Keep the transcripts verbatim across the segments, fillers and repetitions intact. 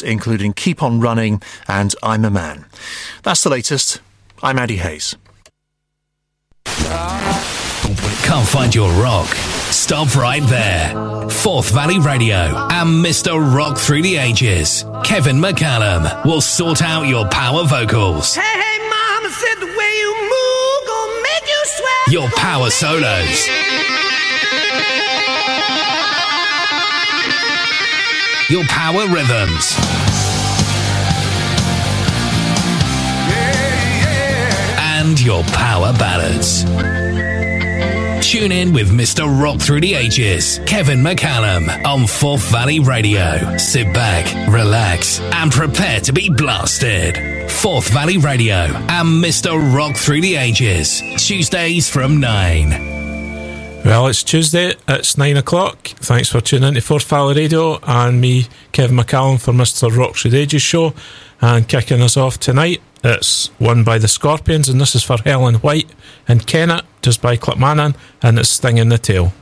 hits, including Keep On Running and I'm a Man. That's the latest. I'm Andy Hayes. Can't find your rock? Stop right there. Forth Valley Radio and Mister Rock Through the Ages, Kevin McCallum, will sort out your power vocals. Hey, hey, mama, said the way you move gonna make you sweat. Your power solos. Your power rhythms. Yeah, yeah. And your power ballads. Tune in with Mister Rock Through the Ages, Kevin McCallum, on Forth Valley Radio. Sit back, relax, and prepare to be blasted. Forth Valley Radio and Mister Rock Through the Ages, Tuesdays from nine. Well, it's Tuesday, it's nine o'clock. Thanks for tuning in to Forth Valley Radio and me, Kevin McCallum, for Mister Rock Through the Ages show. And kicking us off tonight, it's one by the Scorpions, and this is for Helen White and Kenneth, just by Clif Mannan, and it's Sting in the Tail.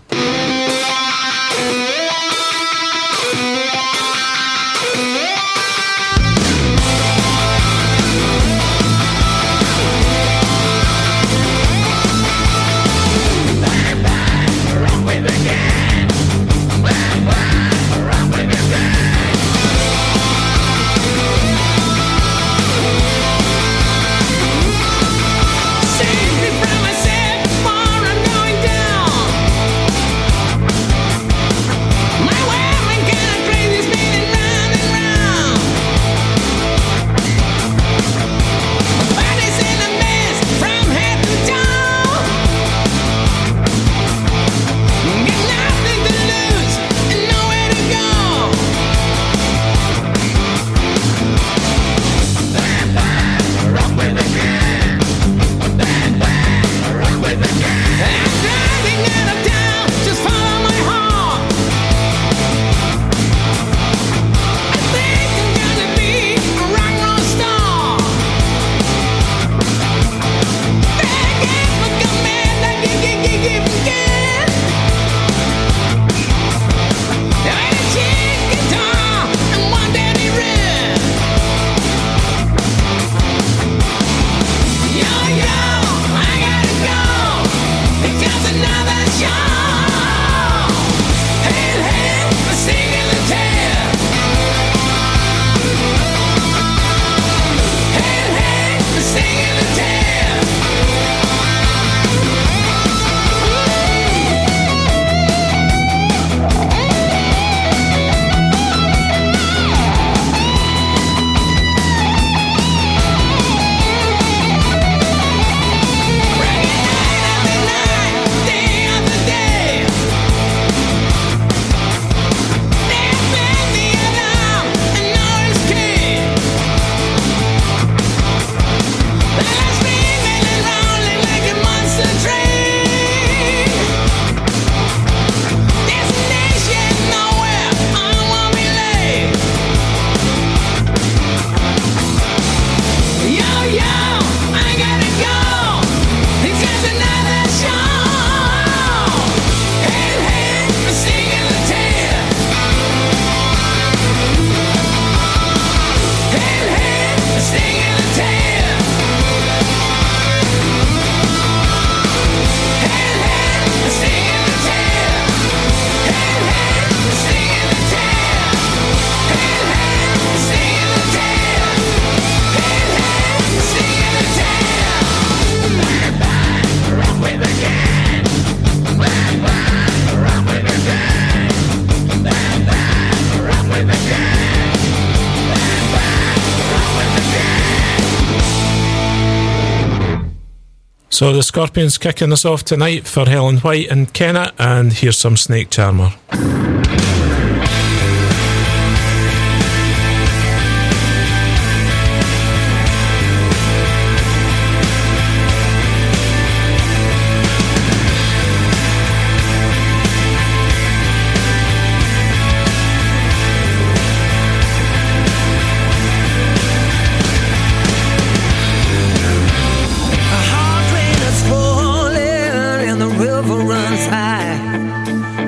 So the Scorpions kicking us off tonight for Helen White and Kenna, and here's some Snake Charmer.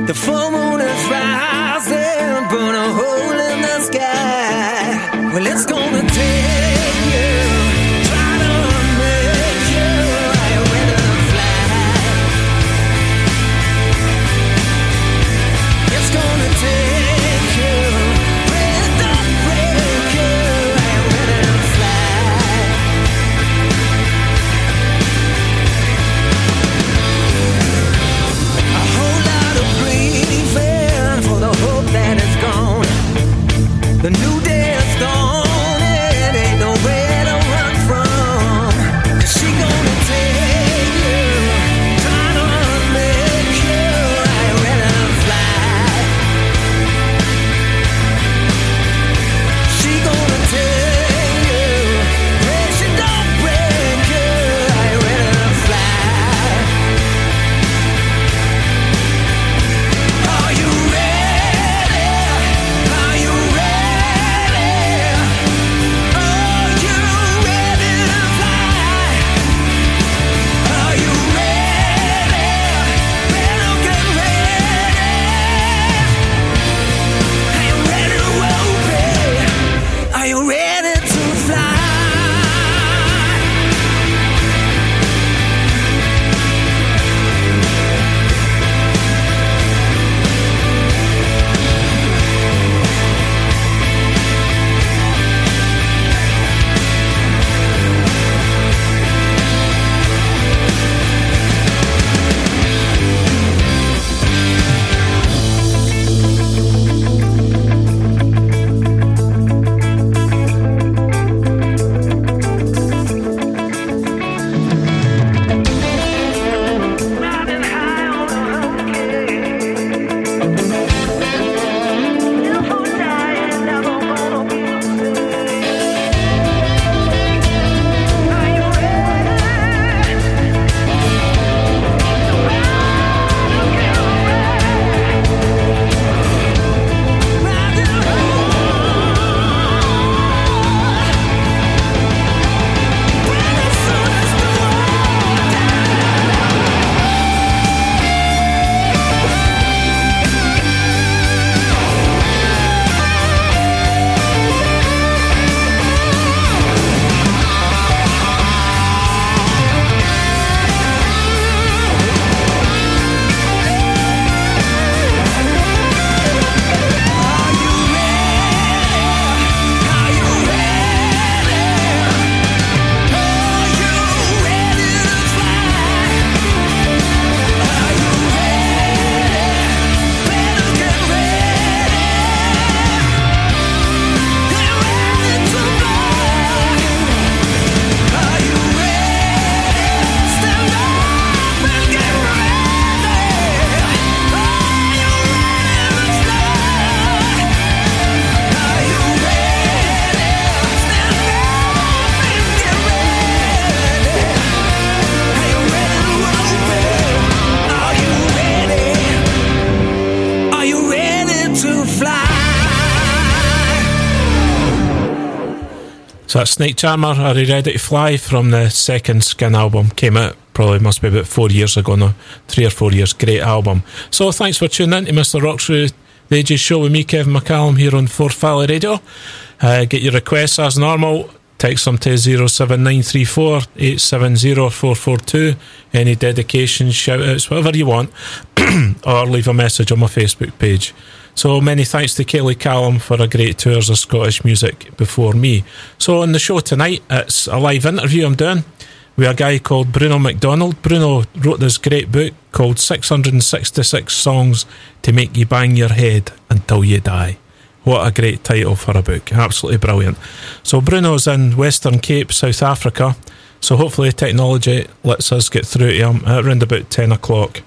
The full moon is rising. Well, it's gonna take you. The new day is gone, and ain't nowhere to run from. 'Cause she gonna take you, try to make you right where to fly. She gonna take you, and she don't break you right where to fly. Are you ready? Are you ready? So that's Snake Charmer, Are You Ready to Fly, from the second Skin album. Came out, probably must be about four years ago now, three or four years. Great album. So thanks for tuning in to Mister Rock Through the Ages show with me, Kevin McCallum, here on Forth Valley Radio. Uh, get your requests as normal. Text them to zero seven nine three four, eight seven zero four four two. Any dedications, shout-outs, whatever you want. Or leave a message on my Facebook page. So many thanks to Kelly Callum for a great tours of Scottish music before me. So on the show tonight, it's a live interview I'm doing with a guy called Bruno MacDonald. Bruno wrote this great book called six hundred sixty-six Songs to Make You Bang Your Head Until You Die. What a great title for a book. Absolutely brilliant. So Bruno's in Western Cape, South Africa. So hopefully technology lets us get through to him at around about ten o'clock.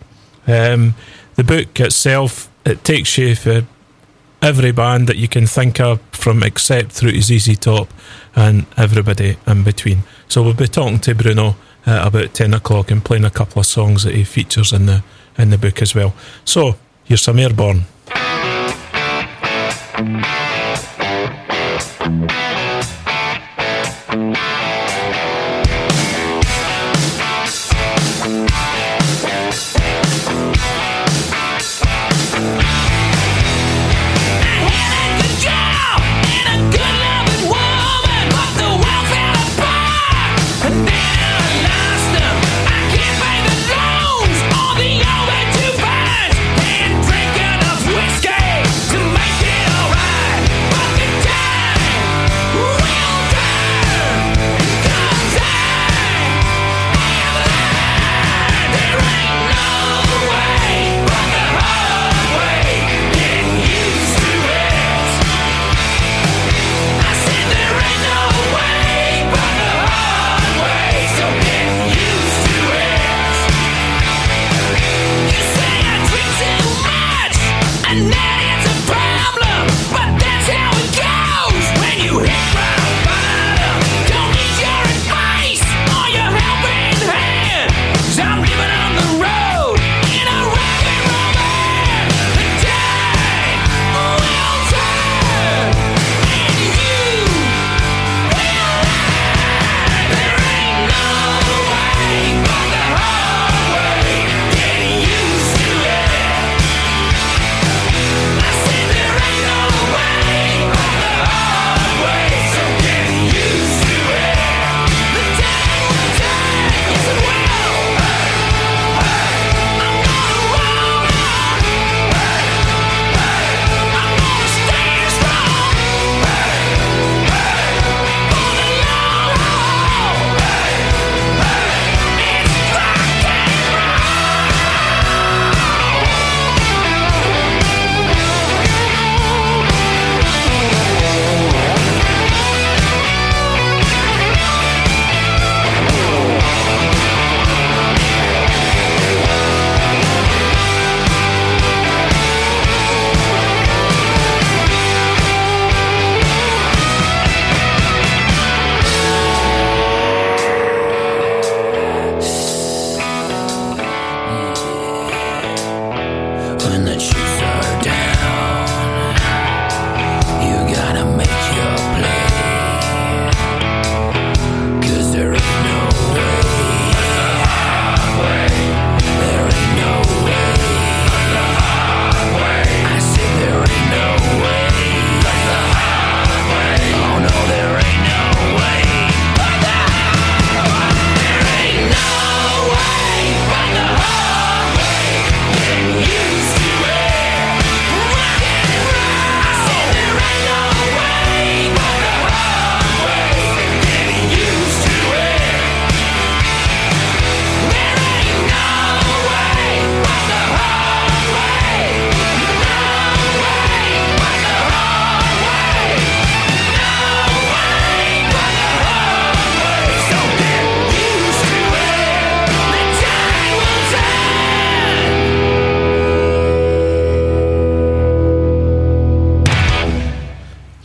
Um, the book itself, it takes you for every band that you can think of, from Accept through to Z Z Top and everybody in between. So we'll be talking to Bruno at about ten o'clock and playing a couple of songs that he features in the in the book as well. So here's some Airborne. I had a good job and a good loving wife.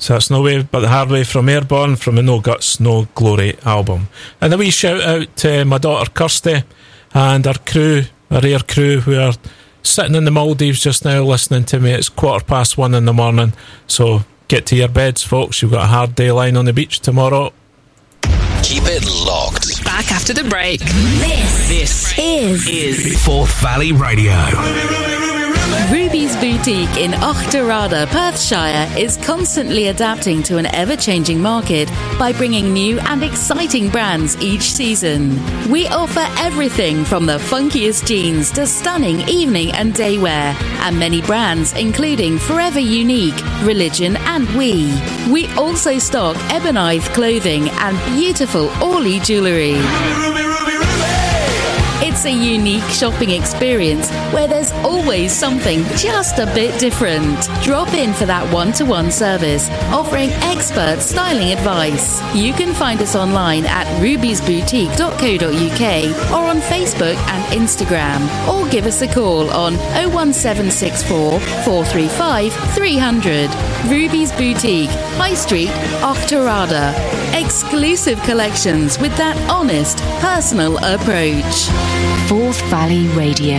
So that's No Way But the Hard Way from Airborne, from the No Guts, No Glory album. And a wee shout out to my daughter Kirsty and her crew, her air crew, who are sitting in the Maldives just now listening to me. It's quarter past one in the morning, so get to your beds, folks. You've got a hard day lying on the beach tomorrow. Keep it locked. Back after the break. This, this is, is Forth Valley Radio. Ruby's Boutique in Ochterada, Perthshire, is constantly adapting to an ever-changing market by bringing new and exciting brands each season. We offer everything from the funkiest jeans to stunning evening and day wear, and many brands including Forever Unique, Religion and We. We also stock Ebonithe clothing and beautiful Orly jewellery. Ruby, Ruby, Ruby, Ruby. It's a unique shopping experience where there's always something just a bit different. Drop in for that one-to-one service, offering expert styling advice. You can find us online at rubies boutique dot co dot uk or on Facebook and Instagram, or give us a call on oh one seven six four, four three five, three hundred. Ruby's Boutique, High Street, Ochterada. Exclusive collections with that honest, personal approach. Forth Valley Radio.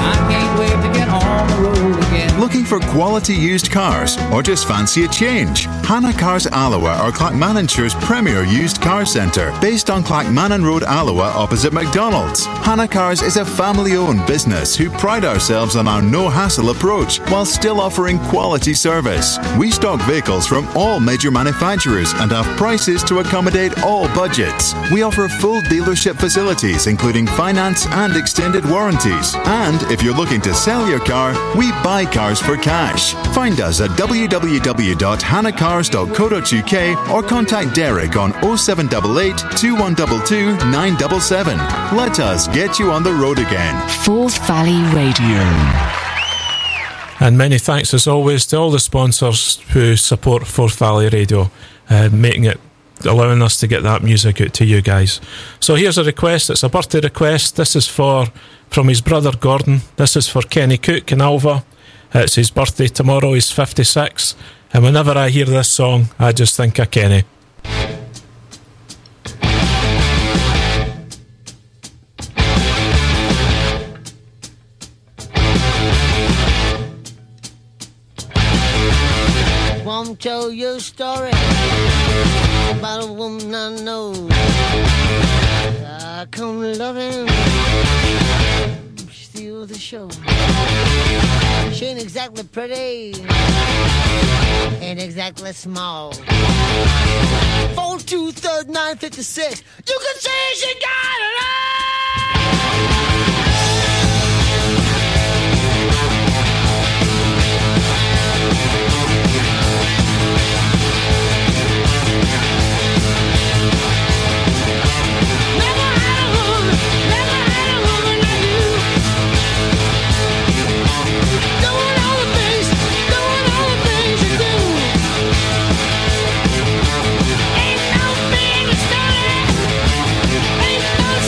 I can't wait to get on the road again. Looking for quality used cars or just fancy a change? Hannah Cars Alloa are Clackmannonshire's premier used car centre, based on Clackmannan Road, Alloa, opposite McDonald's. Hannah Cars is a family-owned business who pride ourselves on our no-hassle approach while still offering quality service. We stock vehicles from all major manufacturers and have prices to accommodate all budgets. We offer full dealership facilities, including finance and extended warranties. And if you're looking to sell your car, we buy cars for cash. Find us at w w w dot hannah cars dot co dot uk or contact Derek on oh seven eight eight, two one two two, nine seven seven. Let us get you on the road again. Forth Valley Radio. And many thanks as always to all the sponsors who support Forth Valley Radio, uh, making it, allowing us to get that music out to you guys. So here's a request. It's a birthday request. This is for from his brother Gordon. This is for Kenny Cook in Alva. It's his birthday tomorrow. He's fifty-six. And whenever I hear this song, I just think of Kenny. Won't tell your story about a woman I know. I come loving, steal the show. She ain't exactly pretty, ain't exactly small. Four, two, third, nine, fifty-six. You can say she got it all. Ain't no fear, ain't no scared.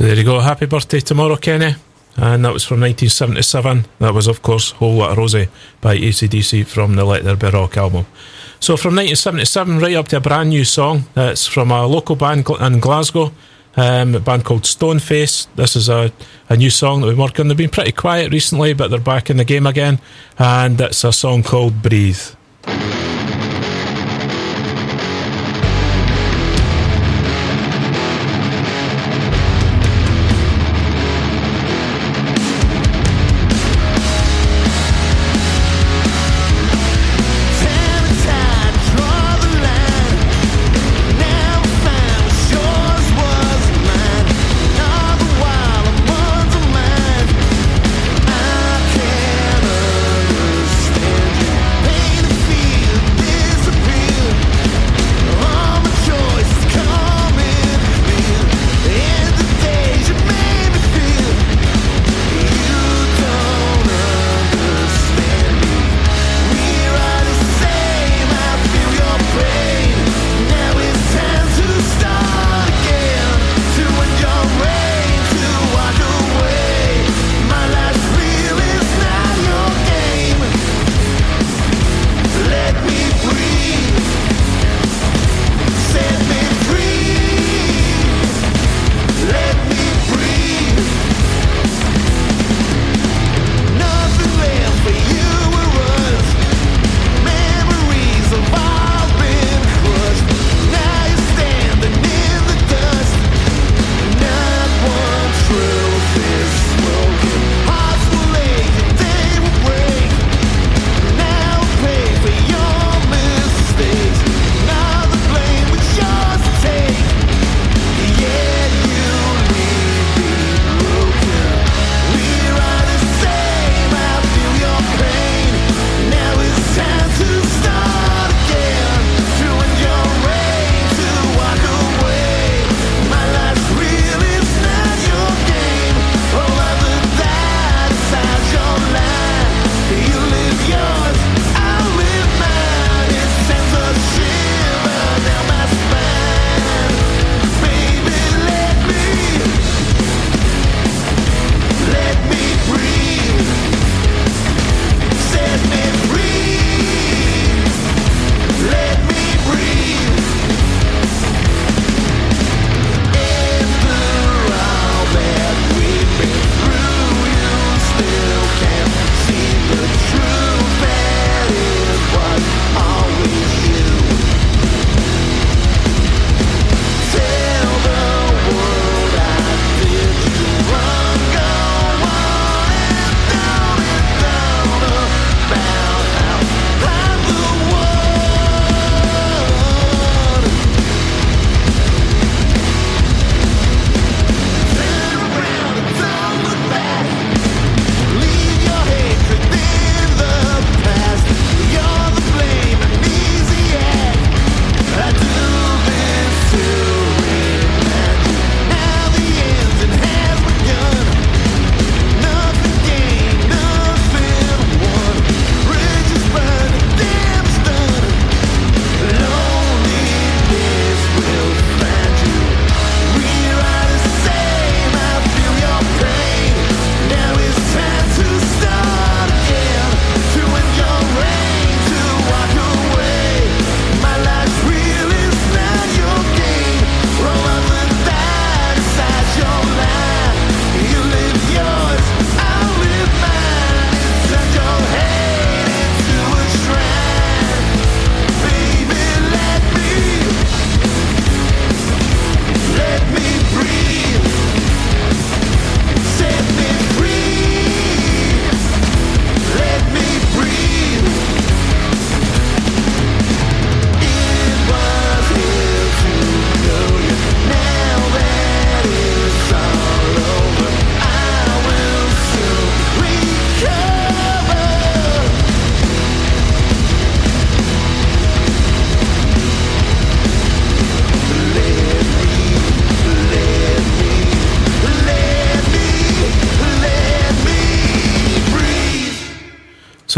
So there you go. Happy birthday tomorrow, Kenny. And that was from nineteen seventy-seven. That was, of course, Whole Lotta Rosie by A C D C from the Let There Be Rock album. So from nineteen seventy-seven right up to a brand new song. It's from a local band in Glasgow, um, a band called Stoneface. This is a, a new song that we work on. They've been pretty quiet recently, but they're back in the game again. And it's a song called Breathe. Feel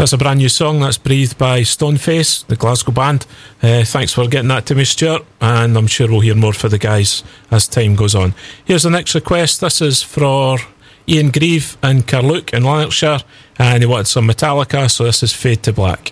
That's a brand new song. That's Breathe by Stoneface, the Glasgow band. Uh, thanks for getting that to me, Stuart, and I'm sure we'll hear more for the guys as time goes on. Here's the next request. This is for Ian Grieve in Carluke in Lanarkshire, and he wanted some Metallica, so this is Fade to Black.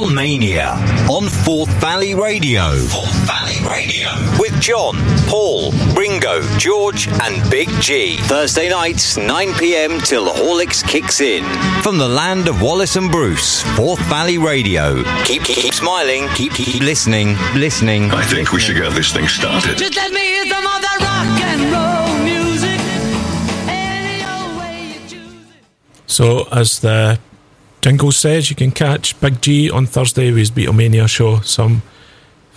Metal Mania on Forth Valley Radio. Forth Valley Radio. With John, Paul, Ringo, George and Big G. Thursday nights, nine p m till the Horlicks kicks in. From the land of Wallace and Bruce, Forth Valley Radio. Keep, keep, keep smiling, keep, keep listening, listening. I think listening. We should get this thing started. Just let me hear some of that rock and roll music. Any old way you choose it. So, as the... Jingle says, you can catch Big G on Thursday with his Beatlemania show. Some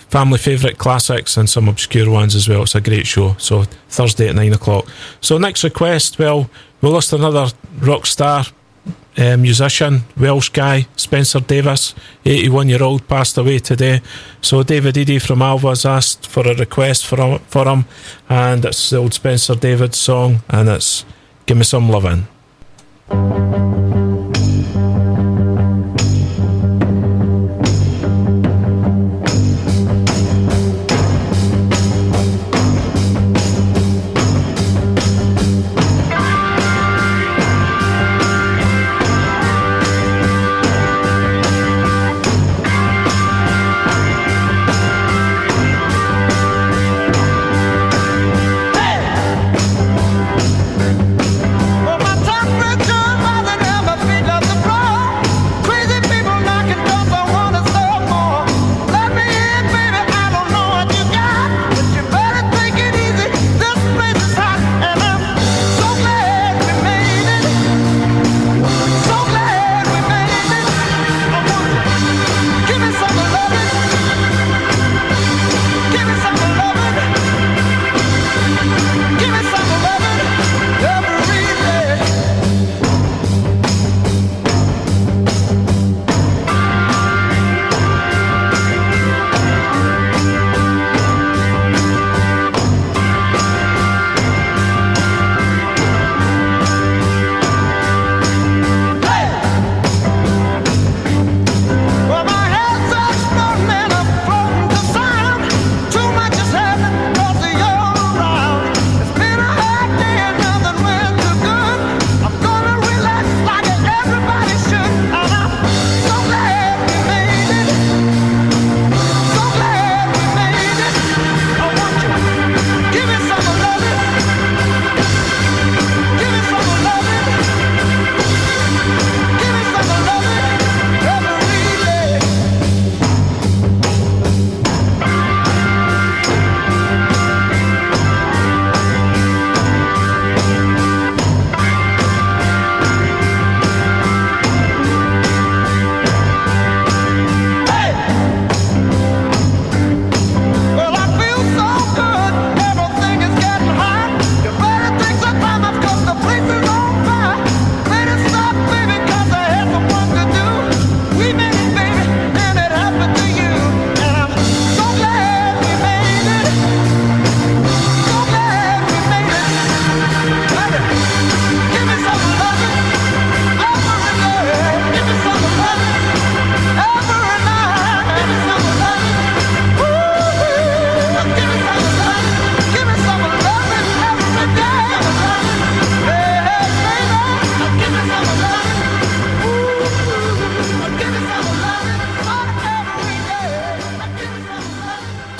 family favourite classics and some obscure ones as well. It's a great show. So Thursday at nine o'clock. So next request, well, we'll list another rock star uh, musician, Welsh guy, Spencer Davis, eighty-one year old, passed away today. So David Eady from Alva's asked for a request for, for him, and it's the old Spencer Davis song, and it's Give Me Some Lovin'.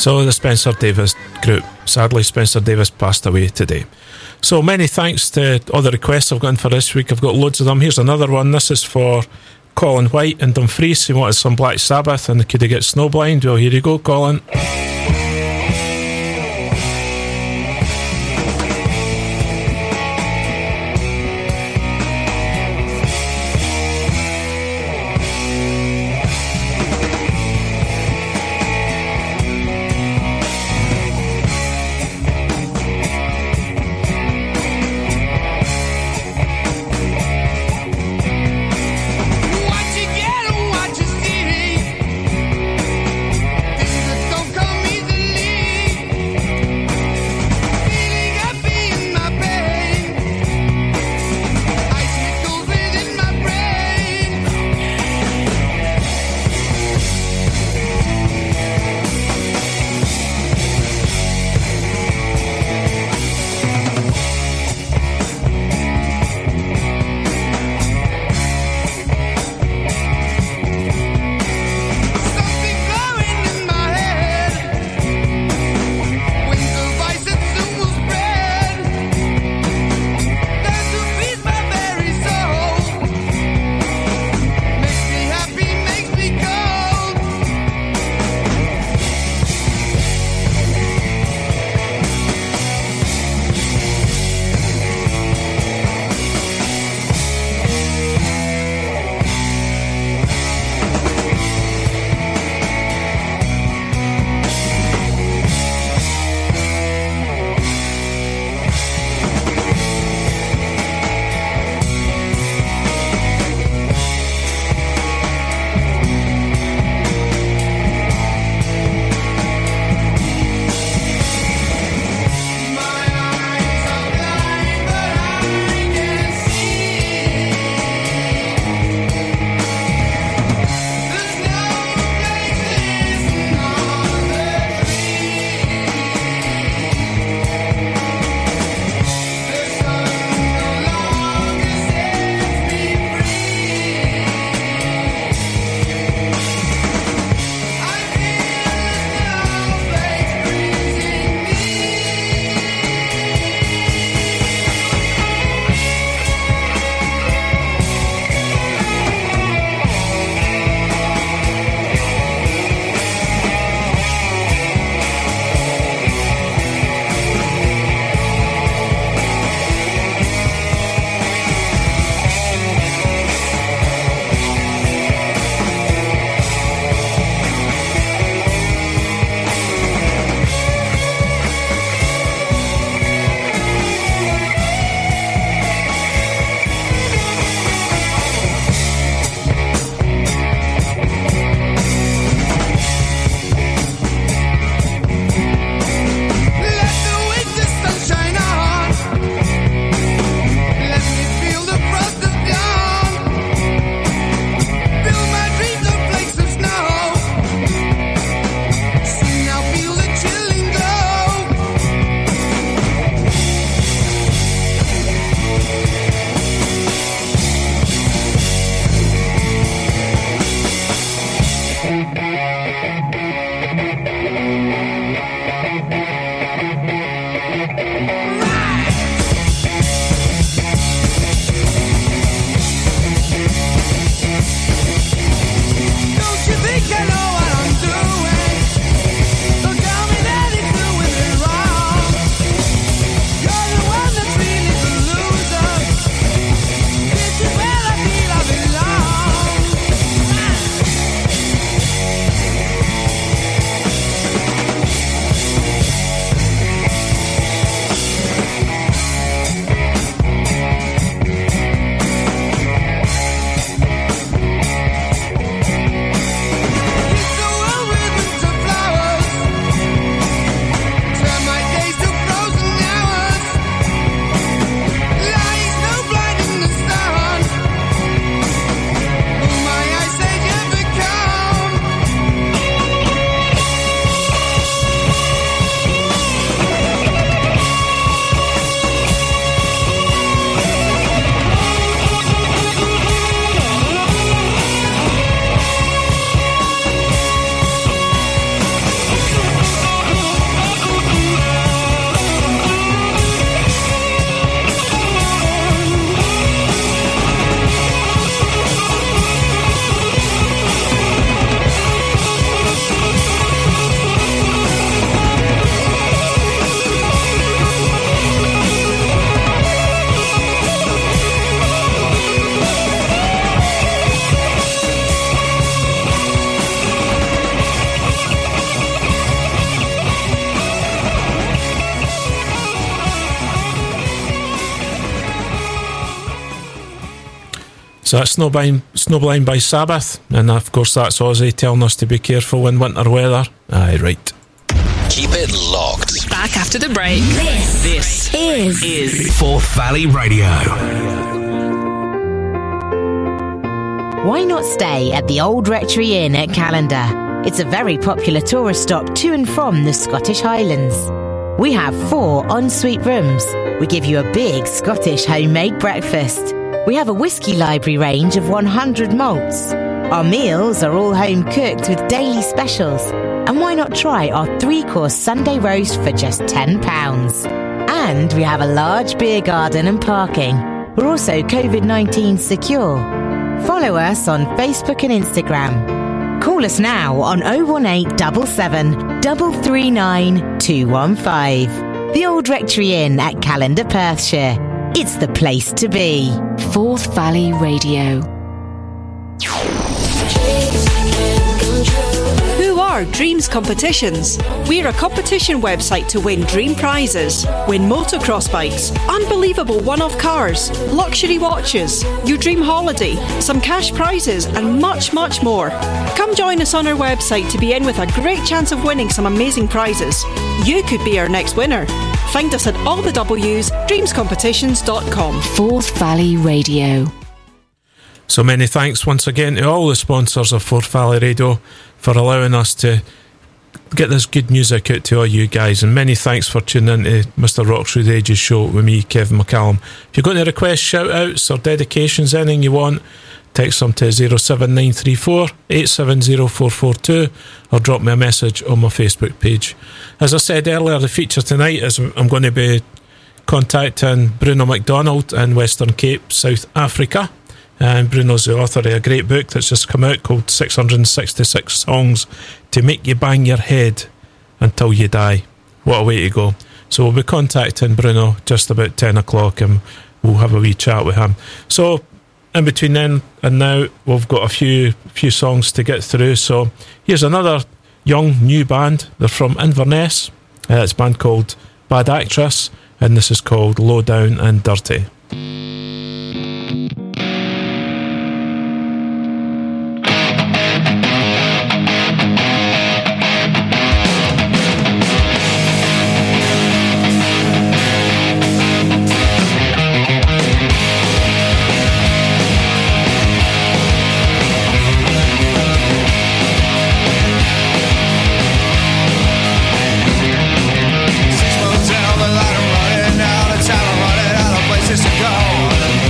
So the Spencer Davis group. Sadly, Spencer Davis passed away today. So many thanks to all the requests I've gotten for this week. I've got loads of them. Here's another one. This is for Colin White in Dumfries. He wanted some Black Sabbath and could he get Snowblind? Well, here you go, Colin. Come So that's Snowblind, Snowblind by Sabbath, and of course that's Ozzy telling us to be careful in winter weather. Aye, right. Keep it locked. Back after the break. This, this is, is Forth Valley Radio. Why not stay at the Old Rectory Inn at Callender? It's a very popular tourist stop to and from the Scottish Highlands. We have four ensuite rooms. We give you a big Scottish homemade breakfast. We have a whisky library range of one hundred malts. Our meals are all home cooked with daily specials. And why not try our three-course Sunday roast for just ten pounds? And we have a large beer garden and parking. We're also covid nineteen secure. Follow us on Facebook and Instagram. Call us now on oh one eight seven seven, three three nine, two one five. The Old Rectory Inn at Callender, Perthshire. It's the place to be. Forth Valley Radio. Who are Dreams Competitions? We're a competition website to win dream prizes. Win motocross bikes, unbelievable one-off cars, luxury watches, your dream holiday, some cash prizes and much, much more. Come join us on our website to be in with a great chance of winning some amazing prizes. You could be our next winner. Find us at all the W's, dreams competitions dot com. Forth Valley Radio. So many thanks once again to all the sponsors of Forth Valley Radio for allowing us to get this good music out to all you guys. And many thanks for tuning in to Mister Rock Through the Ages show with me, Kevin McCallum. If you've got any requests, shout-outs or dedications, anything you want, text them to zero seven nine three four, eight seven zero four four two or drop me a message on my Facebook page. As I said earlier, the feature tonight is I'm going to be contacting Bruno MacDonald in Western Cape, South Africa. And Bruno's the author of a great book that's just come out called six hundred sixty-six Songs to Make You Bang Your Head Until You Die. What a way to go. So we'll be contacting Bruno just about ten o'clock and we'll have a wee chat with him. So in between then and now, we've got a few few songs to get through. So here's another young, new band. They're from Inverness. Uh, it's a band called Bad Actress, and this is called Low Down and Dirty. Go.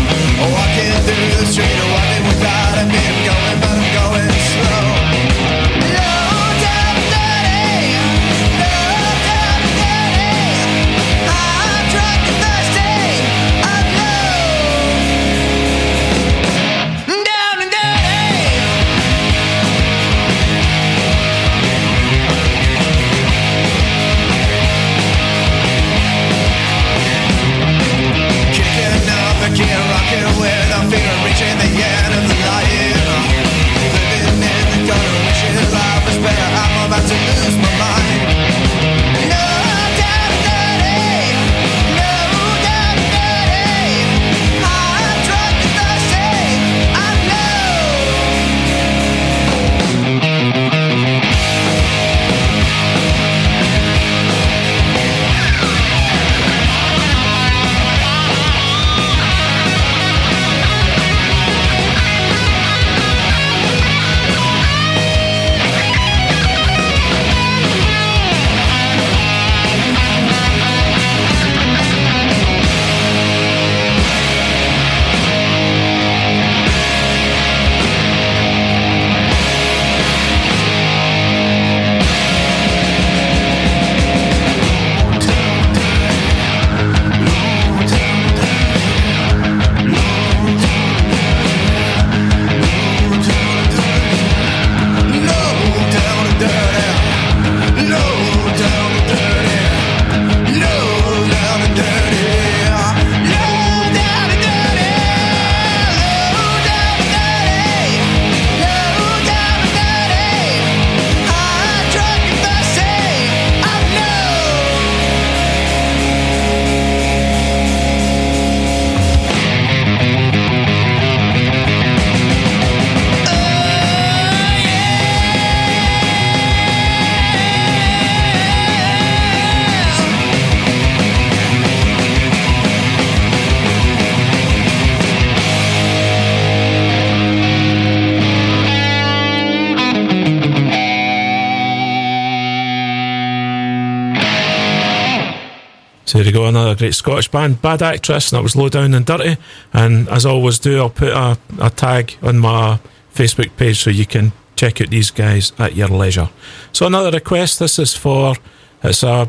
So there you go, another great Scottish band, Bad Actress, and that was Low Down and Dirty. And as I always do, I'll put a, a tag on my Facebook page so you can check out these guys at your leisure. So another request, this is for, it's a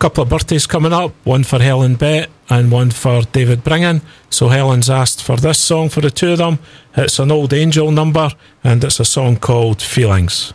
couple of birthdays coming up, one for Helen Bett and one for David Bringen. So Helen's asked for this song for the two of them. It's an old Angel number, and it's a song called Feelings.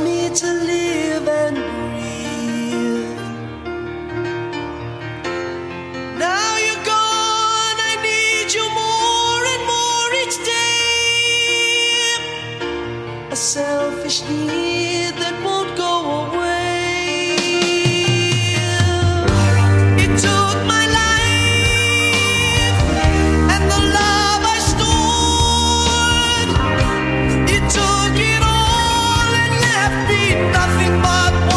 Nothing but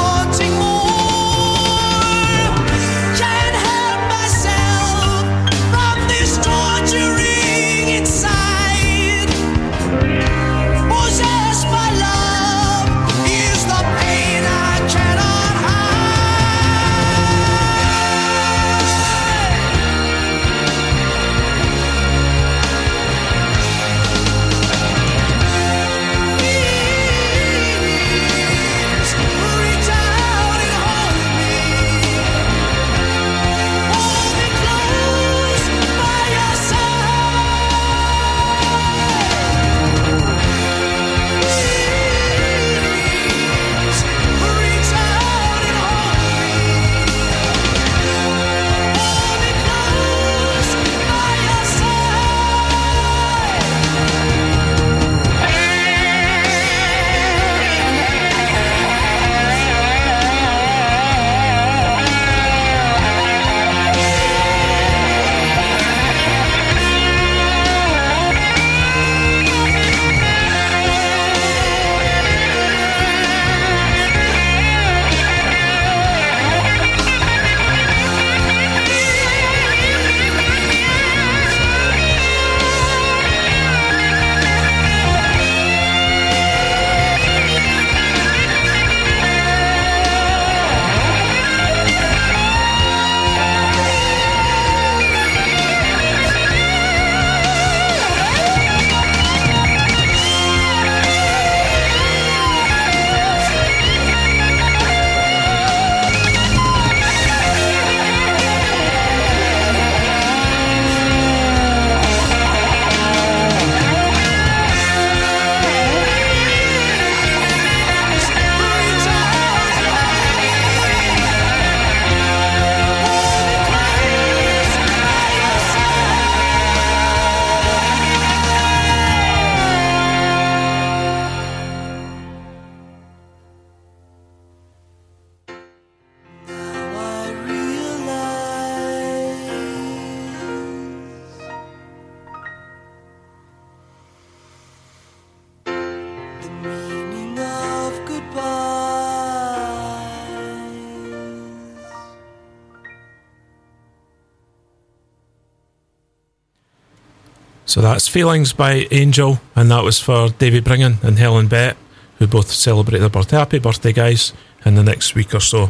So that's Feelings by Angel, and that was for David Bringen and Helen Bett, who both celebrate their birthday. Happy birthday, guys, in the next week or so.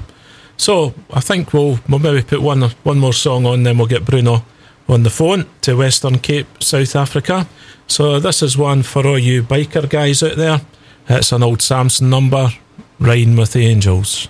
So I think we'll, we'll maybe put one one more song on, then we'll get Bruno on the phone to Western Cape, South Africa. So this is one for all you biker guys out there. It's an old Samson number, Riding with the Angels.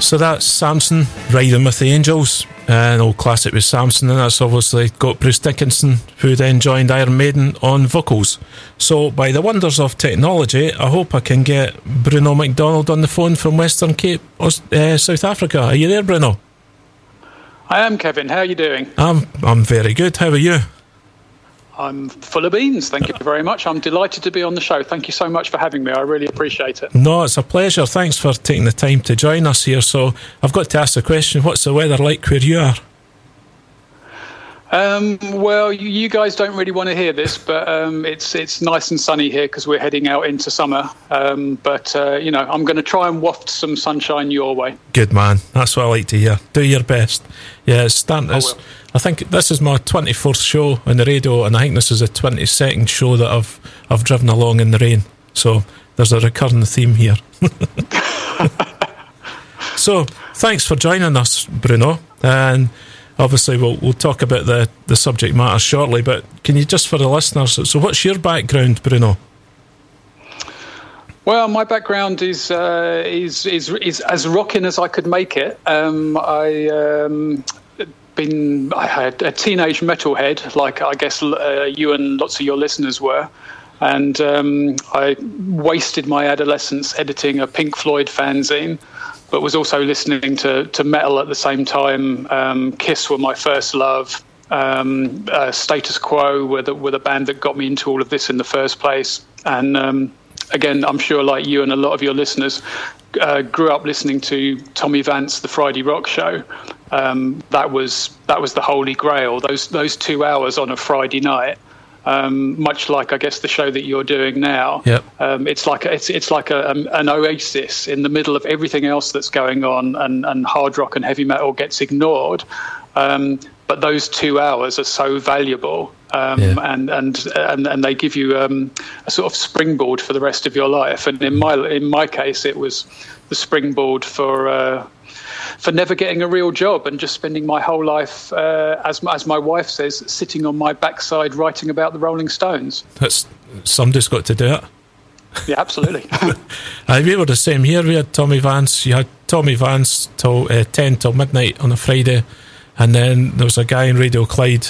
So that's Samson, Riding with the Angels, an old classic with Samson, and that's obviously got Bruce Dickinson, who then joined Iron Maiden, on vocals. So by the wonders of technology, I hope I can get Bruno MacDonald on the phone from Western Cape, uh, South Africa. Are you there, Bruno? I am, Kevin. How are you doing? I'm I'm very good. How are you? I'm full of beans. Thank you very much. I'm delighted to be on the show. Thank you so much for having me. I really appreciate it. No, it's a pleasure. Thanks for taking the time to join us here. So I've got to ask the question, what's the weather like where you are? Um, well, you guys don't really want to hear this, but um, it's it's nice and sunny here because we're heading out into summer. Um, but, uh, you know, I'm going to try and waft some sunshine your way. Good man. That's what I like to hear. Do your best. Yeah, it's starting to... I think this is my twenty-fourth show on the radio, and I think this is the twenty-second show that I've I've driven along in the rain. So there's a recurring theme here. So thanks for joining us, Bruno. And obviously we'll we'll talk about the, the subject matter shortly, but can you, just for the listeners, so what's your background, Bruno? Well, my background is uh, is, is is as rocking as I could make it. Um, I um, been I had a teenage metalhead, like I guess uh, you and lots of your listeners were, and um, I wasted my adolescence editing a Pink Floyd fanzine, but was also listening to, to metal at the same time. Um, Kiss were my first love. Um, uh, Status Quo were the, were the band that got me into all of this in the first place, and. Um, Again, I'm sure, like you and a lot of your listeners, uh, grew up listening to Tommy Vance, the Friday Rock Show. Um, that was that was the holy grail. Those those two hours on a Friday night, um, much like I guess the show that you're doing now. Yep. Um, it's like it's it's like a, um, an oasis in the middle of everything else that's going on, and, and hard rock and heavy metal gets ignored. Um, but those two hours are so valuable. Um, yeah. and, and and and they give you um, a sort of springboard for the rest of your life. And in my in my case, it was the springboard for uh, for never getting a real job and just spending my whole life, uh, as as my wife says, sitting on my backside writing about the Rolling Stones. That's somebody's got to do it. Yeah, absolutely. uh, we were the same here. We had Tommy Vance. You had Tommy Vance till uh, ten till midnight on a Friday, and then there was a guy in Radio Clyde.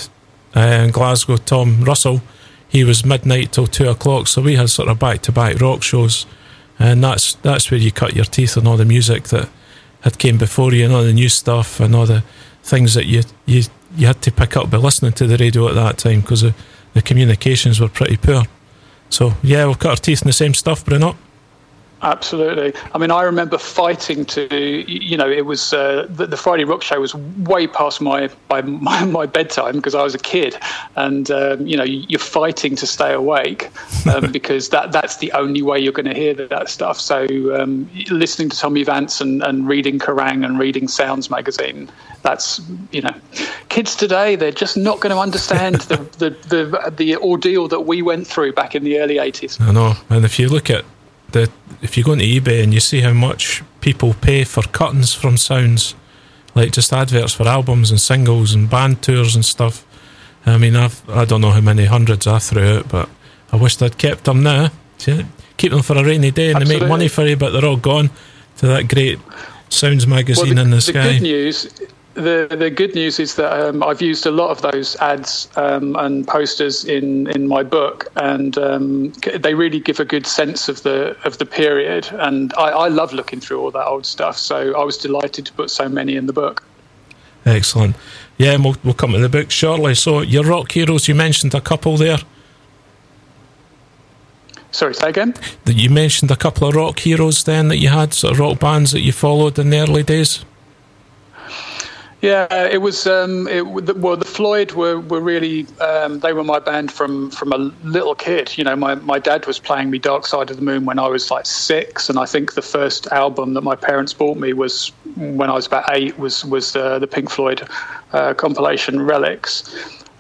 Uh, in Glasgow, Tom Russell, he was midnight till two o'clock, so we had sort of back-to-back rock shows, and that's that's where you cut your teeth on all the music that had came before you and all the new stuff and all the things that you you, you had to pick up by listening to the radio at that time, because the, the communications were pretty poor. So yeah, we'll cut our teeth in the same stuff, Bruno. Absolutely. I mean, I remember fighting to, you know, it was uh, the, the Friday Rock Show was way past my my, my, my bedtime because I was a kid, and um, you know, you're fighting to stay awake um, because that that's the only way you're going to hear that, that stuff. So um, listening to Tommy Vance and, and reading Kerrang and reading Sounds magazine, that's, you know, kids today, they're just not going to understand the, the, the the ordeal that we went through back in the early eighties. I know, and if you look at The, if you go into eBay and you see how much people pay for cuttings from sounds, like just adverts for albums and singles and band tours and stuff, I mean, I've, I don't know how many hundreds I threw out, but I wish I'd kept them now. Keep them for a rainy day and Absolutely. They make money for you, but they're all gone to that great Sounds magazine well, the, in the, the sky. Good news, the, the good news is that um, I've used a lot of those ads um, and posters in, in my book, and um, they really give a good sense of the of the period. And I, I love looking through all that old stuff, so I was delighted to put so many in the book. Excellent. Yeah, and we'll, we'll come to the book shortly. So your rock heroes, you mentioned a couple there. Sorry, say again? You mentioned a couple of rock heroes then that you had, sort of rock bands that you followed in the early days? Yeah, it was, um, it, well, the Floyd were, were really, um, they were my band from, from a little kid. You know, my, my dad was playing me Dark Side of the Moon when I was like six, and I think the first album that my parents bought me was, when I was about eight, was, was uh, the Pink Floyd uh, compilation Relics.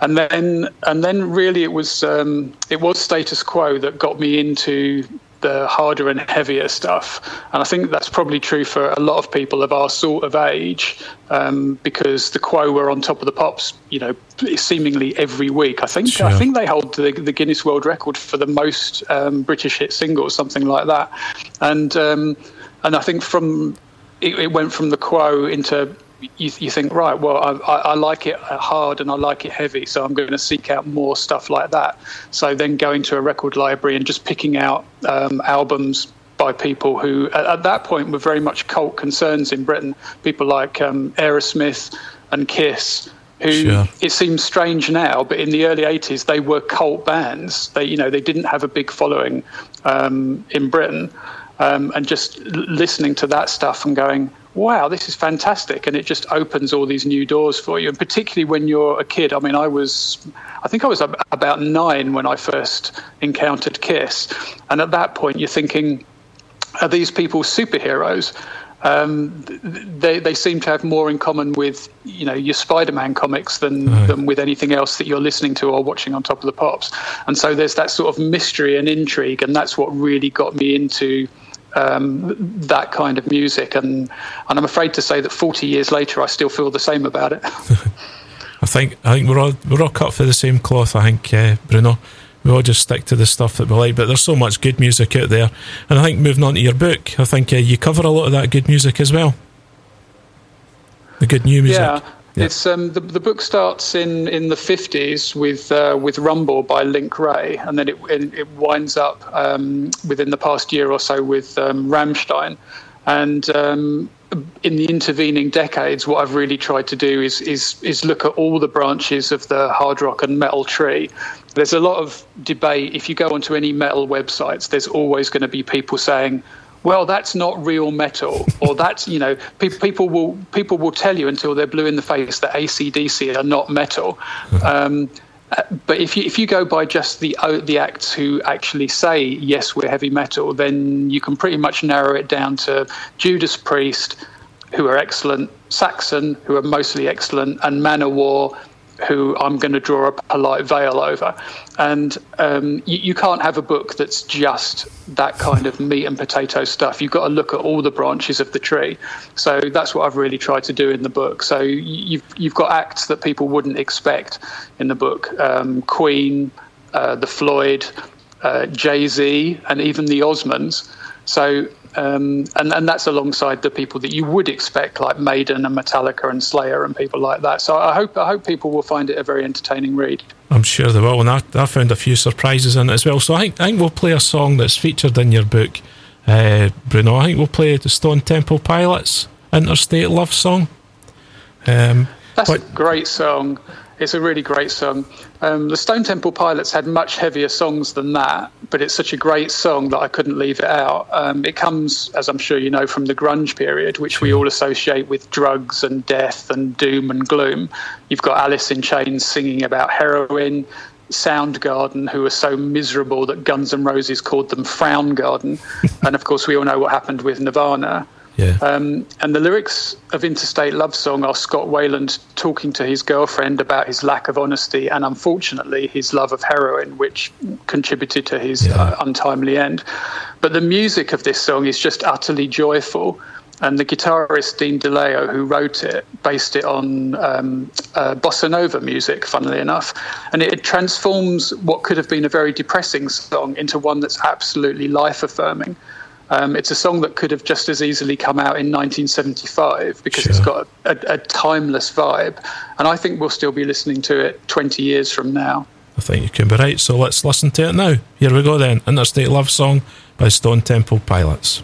And then and then really it was um, it was Status Quo that got me into the harder and heavier stuff, and I think that's probably true for a lot of people of our sort of age, um, because the Quo were on Top of the Pops, you know, seemingly every week. I think sure. I think they hold the, the Guinness World Record for the most um, British hit singles, something like that, and um, and I think from it, it went from the Quo into. You, you think, right, well, I, I like it hard and I like it heavy, so I'm going to seek out more stuff like that. So then going to a record library and just picking out um, albums by people who, at, at that point, were very much cult concerns in Britain. People like um, Aerosmith and Kiss, who sure. It seems strange now, but in the early eighties, they were cult bands. They, you know, they didn't have a big following um, in Britain. Um, and just listening to that stuff and going, wow, this is fantastic. And it just opens all these new doors for you. And particularly when you're a kid. I mean, I was, I think I was ab- about nine when I first encountered Kiss. And at that point, you're thinking, are these people superheroes? Um, they they seem to have more in common with, you know, your Spider-Man comics than, oh. than with anything else that you're listening to or watching on Top of the Pops. And so there's that sort of mystery and intrigue. And that's what really got me into Um, that kind of music, and and I'm afraid to say that forty years later I still feel the same about it. think I think we're all we're all cut for the same cloth. I think uh, Bruno, we all just stick to the stuff that we like. But there's so much good music out there, and I think moving on to your book, I think uh, you cover a lot of that good music as well. The good new music. Yeah, yeah. It's um, the the book starts in, in the fifties with uh, with Rumble by Link Ray, and then it it, it winds up um, within the past year or so with um, Rammstein, and. Um, In the intervening decades, what I've really tried to do is, is is look at all the branches of the hard rock and metal tree. There's a lot of debate. If you go onto any metal websites, there's always going to be people saying, well, that's not real metal, or that's, you know, pe- people will people will tell you until they're blue in the face that A C D C are not metal. Um, but if you if you go by just the the acts who actually say yes, we're heavy metal, then you can pretty much narrow it down to Judas Priest, who are excellent, Saxon, who are mostly excellent, and Manowar, who I'm going to draw a polite veil over. And um, you, you can't have a book that's just that kind of meat and potato stuff. You've got to look at all the branches of the tree. So that's what I've really tried to do in the book. So you've, you've got acts that people wouldn't expect in the book. Um, Queen, uh, the Floyd, uh, Jay-Z, and even the Osmonds. So... Um, and, and that's alongside the people that you would expect, like Maiden and Metallica and Slayer and people like that. So I hope I hope people will find it a very entertaining read. I'm sure they will, and I, I found a few surprises in it as well. So I think, I think we'll play a song that's featured in your book, uh, Bruno. I think we'll play the Stone Temple Pilots' Interstate Love Song. Um, that's but- a great song. It's a really great song. Um, the Stone Temple Pilots had much heavier songs than that, but it's such a great song that I couldn't leave it out. Um, it comes, as I'm sure you know, from the grunge period, which we all associate with drugs and death and doom and gloom. You've got Alice in Chains singing about heroin, Soundgarden, who were so miserable that Guns N' Roses called them Frowngarden. And, of course, we all know what happened with Nirvana. Yeah. Um, and the lyrics of Interstate Love Song are Scott Weiland talking to his girlfriend about his lack of honesty and, unfortunately, his love of heroin, which contributed to his yeah. uh, untimely end. But the music of this song is just utterly joyful. And the guitarist Dean DeLeo, who wrote it, based it on um, uh, bossa nova music, funnily enough. And it, it transforms what could have been a very depressing song into one that's absolutely life-affirming. Um, it's a song that could have just as easily come out in nineteen seventy-five because sure. it's got a, a, a timeless vibe. And I think we'll still be listening to it twenty years from now. I think you can be right. So let's listen to it now. Here we go then. Interstate Love Song by Stone Temple Pilots.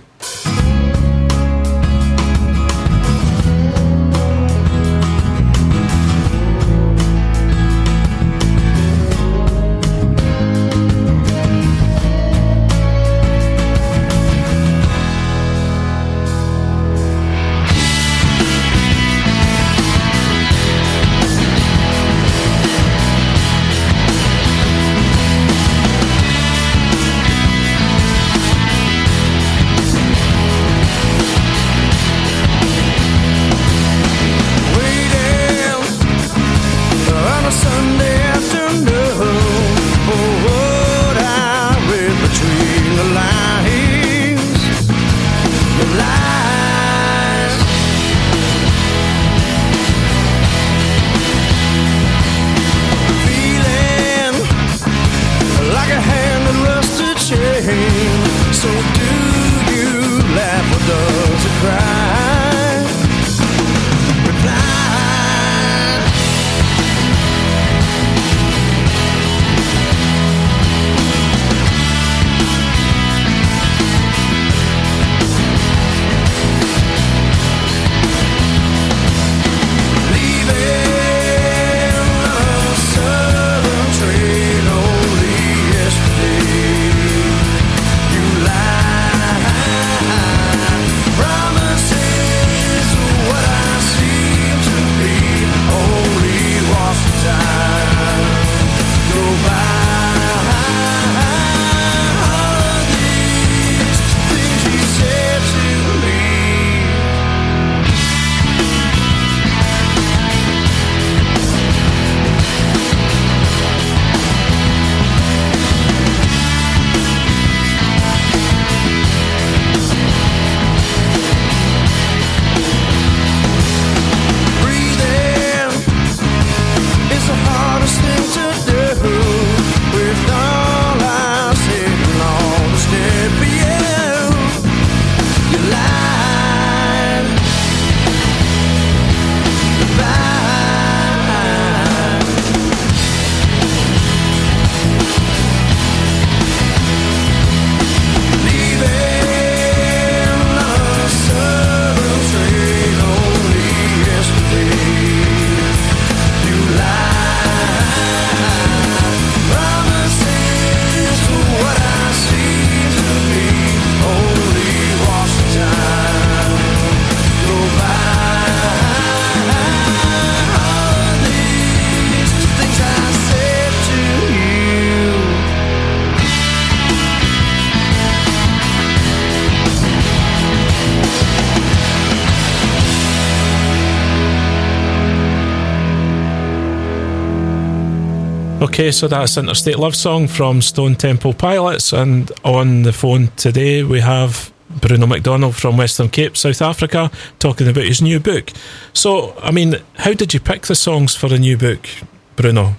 Okay, so that's Interstate Love Song from Stone Temple Pilots, and on the phone today we have Bruno MacDonald from Western Cape, South Africa, talking about his new book. So, I mean, how did you pick the songs for the new book, Bruno?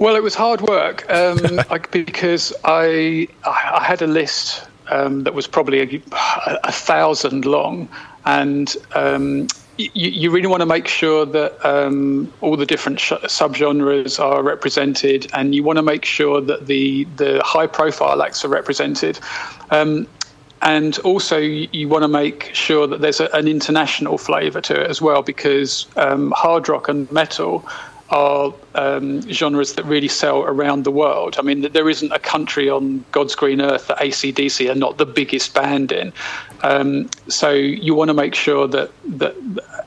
Well, it was hard work um, I, because I I had a list um, that was probably a, a thousand long, and um, you, you really want to make sure that um, all the different sh- subgenres are represented, and you want to make sure that the the high-profile acts are represented. Um, And also, you want to make sure that there's a, an international flavour to it as well, because um, hard rock and metal are um, genres that really sell around the world. I mean, there isn't a country on God's green earth that A C D C are not the biggest band in. Um, so you want to make sure that, that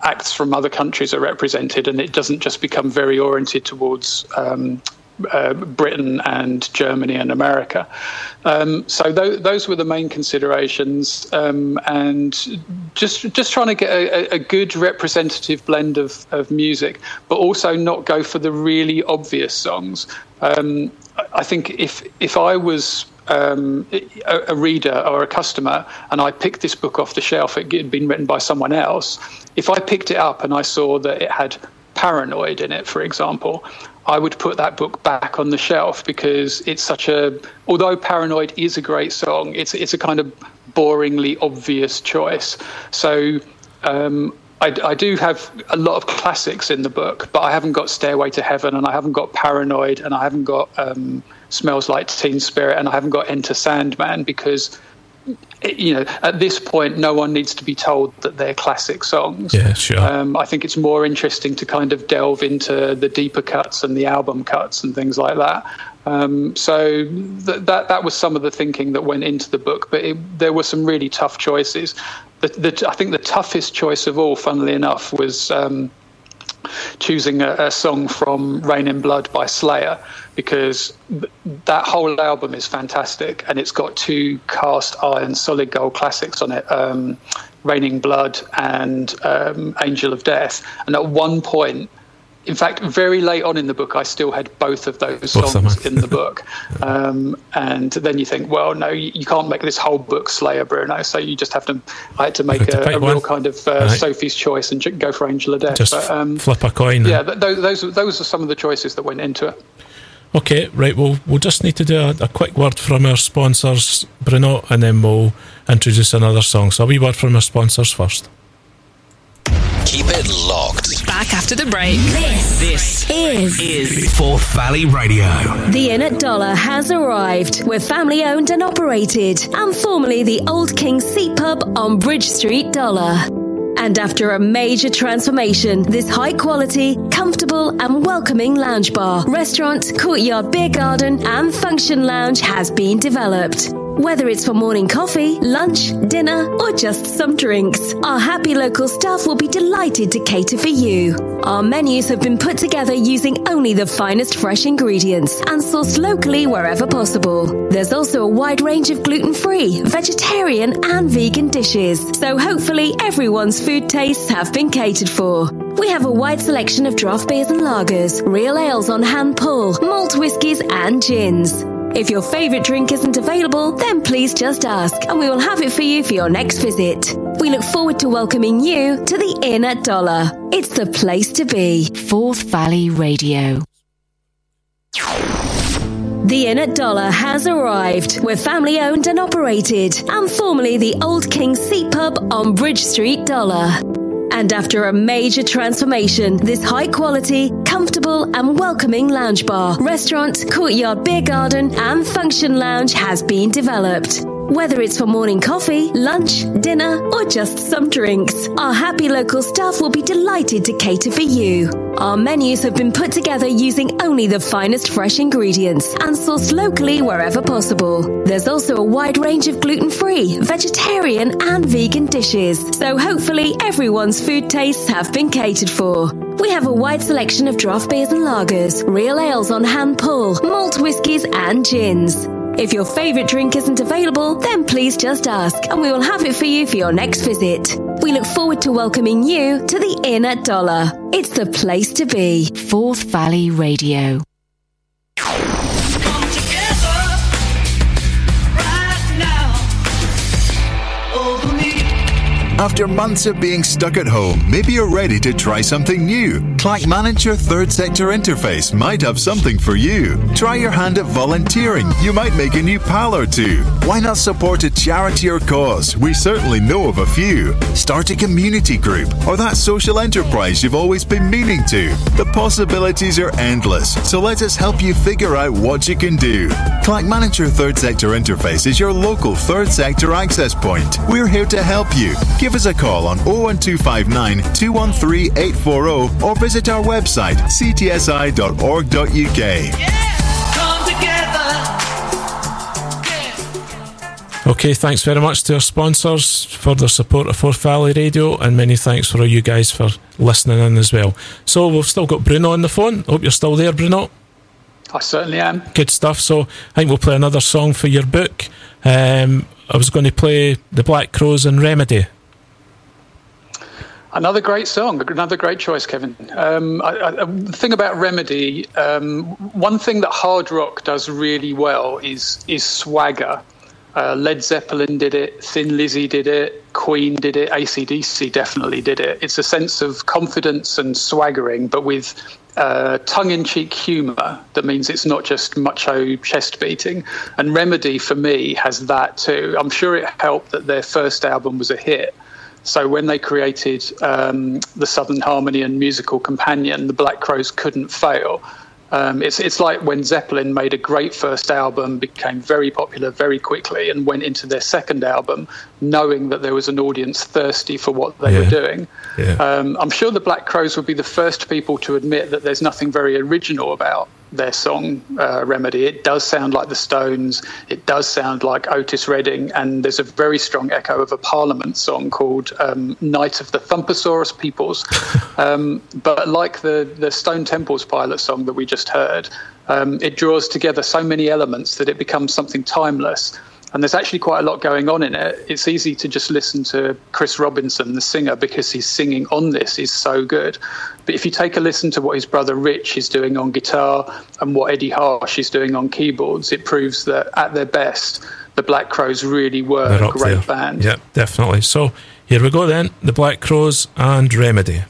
acts from other countries are represented, and it doesn't just become very oriented towards Um, Uh, Britain and Germany and America. Um, so th- those were the main considerations, um, and just just trying to get a, a good representative blend of, of music, but also not go for the really obvious songs. Um, I think if if I was um, a, a reader or a customer and I picked this book off the shelf, it had been written by someone else, if I picked it up and I saw that it had Paranoid in it, for example, I would put that book back on the shelf, because it's such a, although Paranoid is a great song, it's it's a kind of boringly obvious choice. So um, I, I do have a lot of classics in the book, but I haven't got Stairway to Heaven, and I haven't got Paranoid, and I haven't got um, Smells Like Teen Spirit, and I haven't got Enter Sandman, because, you know, at this point, no one needs to be told that they're classic songs. Yeah, sure. Um, I think it's more interesting to kind of delve into the deeper cuts and the album cuts and things like that. Um, so th- that that was some of the thinking that went into the book, but it, there were some really tough choices. The, the, I think the toughest choice of all, funnily enough, was um, choosing a, a song from Rain in Blood by Slayer, because th- that whole album is fantastic, and it's got two cast iron solid gold classics on it, um, Rain in Blood and um, Angel of Death. And at one point, in fact, very late on in the book, I still had both of those songs awesome. in the book. Um, and then you think, well, no, you, you can't make this whole book Slayer, Bruno. So you just have to, I had to make a, a real kind of uh, right. Sophie's choice and go for Angel of Death. Just but, um, flip a coin. Yeah, th- those, those are some of the choices that went into it. Okay, right, well, we'll just need to do a, a quick word from our sponsors, Bruno, and then we'll introduce another song. So a wee word from our sponsors first. Keep it locked. Back after the break. This, this is, is Forth Valley Radio. The Inn at Dollar has arrived. We're family owned and operated, and formerly the Old King's Seat Pub on Bridge Street, Dollar. And after a major transformation, this high-quality, comfortable and welcoming lounge bar, restaurant, courtyard beer garden and function lounge has been developed. Whether it's for morning coffee, lunch, dinner or just some drinks, our happy local staff will be delighted to cater for you. Our menus have been put together using only the finest fresh ingredients and sourced locally wherever possible. There's also a wide range of gluten-free, vegetarian and vegan dishes, so hopefully everyone's food tastes have been catered for. We have a wide selection of draft beers and lagers, real ales on hand pull, malt whiskies and gins. If your favourite drink isn't available, then please just ask and we will have it for you for your next visit. We look forward to welcoming you to the Inn at Dollar. It's the place to be. Forth Valley Radio. The Inn at Dollar has arrived. We're family owned and operated, and formerly the Old King's Seat Pub on Bridge Street, Dollar. And after a major transformation, this high-quality, comfortable and welcoming lounge bar, restaurant, courtyard beer garden and function lounge has been developed. Whether it's for morning coffee, lunch, dinner or just some drinks, our happy local staff will be delighted to cater for you. Our menus have been put together using only the finest fresh ingredients and sourced locally wherever possible. There's also a wide range of gluten-free, vegetarian and vegan dishes, so hopefully everyone's food tastes have been catered for. We have a wide selection of draft beers and lagers, real ales on hand pull, malt whiskies and gins. If your favourite drink isn't available, then please just ask and we will have it for you for your next visit. we look forward to welcoming you to the Inn at Dollar. It's the place to be. Forth Valley Radio. After months of being stuck at home, maybe you're ready to try something new. Clackmannanshire Third Sector Interface might have something for you. Try your hand at volunteering. You might make a new pal or two. Why not support a charity or cause? We certainly know of a few. Start a community group or that social enterprise you've always been meaning to. The possibilities are endless, so let us help you figure out what you can do. Clackmannanshire Third Sector Interface is your local third sector access point. We're here to help you. Give us a call on oh one two five nine, two one three, eight four oh or visit our website c t s i dot org dot u k. Yeah, yeah. Okay, thanks very much to our sponsors for their support of Forth Valley Radio, and many thanks for all you guys for listening in as well. So we've still got Bruno on the phone. Hope you're still there, Bruno. I certainly am. Good stuff. So I think we'll play another song for your book. Um, I was going to play The Black Crows and Remedy. Another great song, another great choice, Kevin. Um, I, I, the thing about Remedy, um, one thing that hard rock does really well is is swagger. Uh, Led Zeppelin did it, Thin Lizzy did it, Queen did it, A C D C definitely did it. It's a sense of confidence and swaggering, but with uh, tongue-in-cheek humour that means it's not just macho chest-beating. And Remedy, for me, has that too. I'm sure it helped that their first album was a hit. So when they created um, the Southern Harmony and Musical Companion, the Black Crows couldn't fail. Um, it's it's like when Zeppelin made a great first album, became very popular very quickly, and went into their second album knowing that there was an audience thirsty for what they yeah. were doing. Yeah. Um, I'm sure the Black Crows would be the first people to admit that there's nothing very original about their song, uh, Remedy. It does sound like the Stones, it does sound like Otis Redding, and there's a very strong echo of a Parliament song called um, Night of the Thumposaurus Peoples. um, but like the, the Stone Temple's Pilot song that we just heard, um, it draws together so many elements that it becomes something timeless. And there's actually quite a lot going on in it. It's easy to just listen to Chris Robinson, the singer, because his singing on this is so good. But if you take a listen to what his brother Rich is doing on guitar and what Eddie Harsh is doing on keyboards, it proves that at their best, the Black Crows really were a great there. band. Yeah, definitely. So here we go then, the Black Crows and Remedy.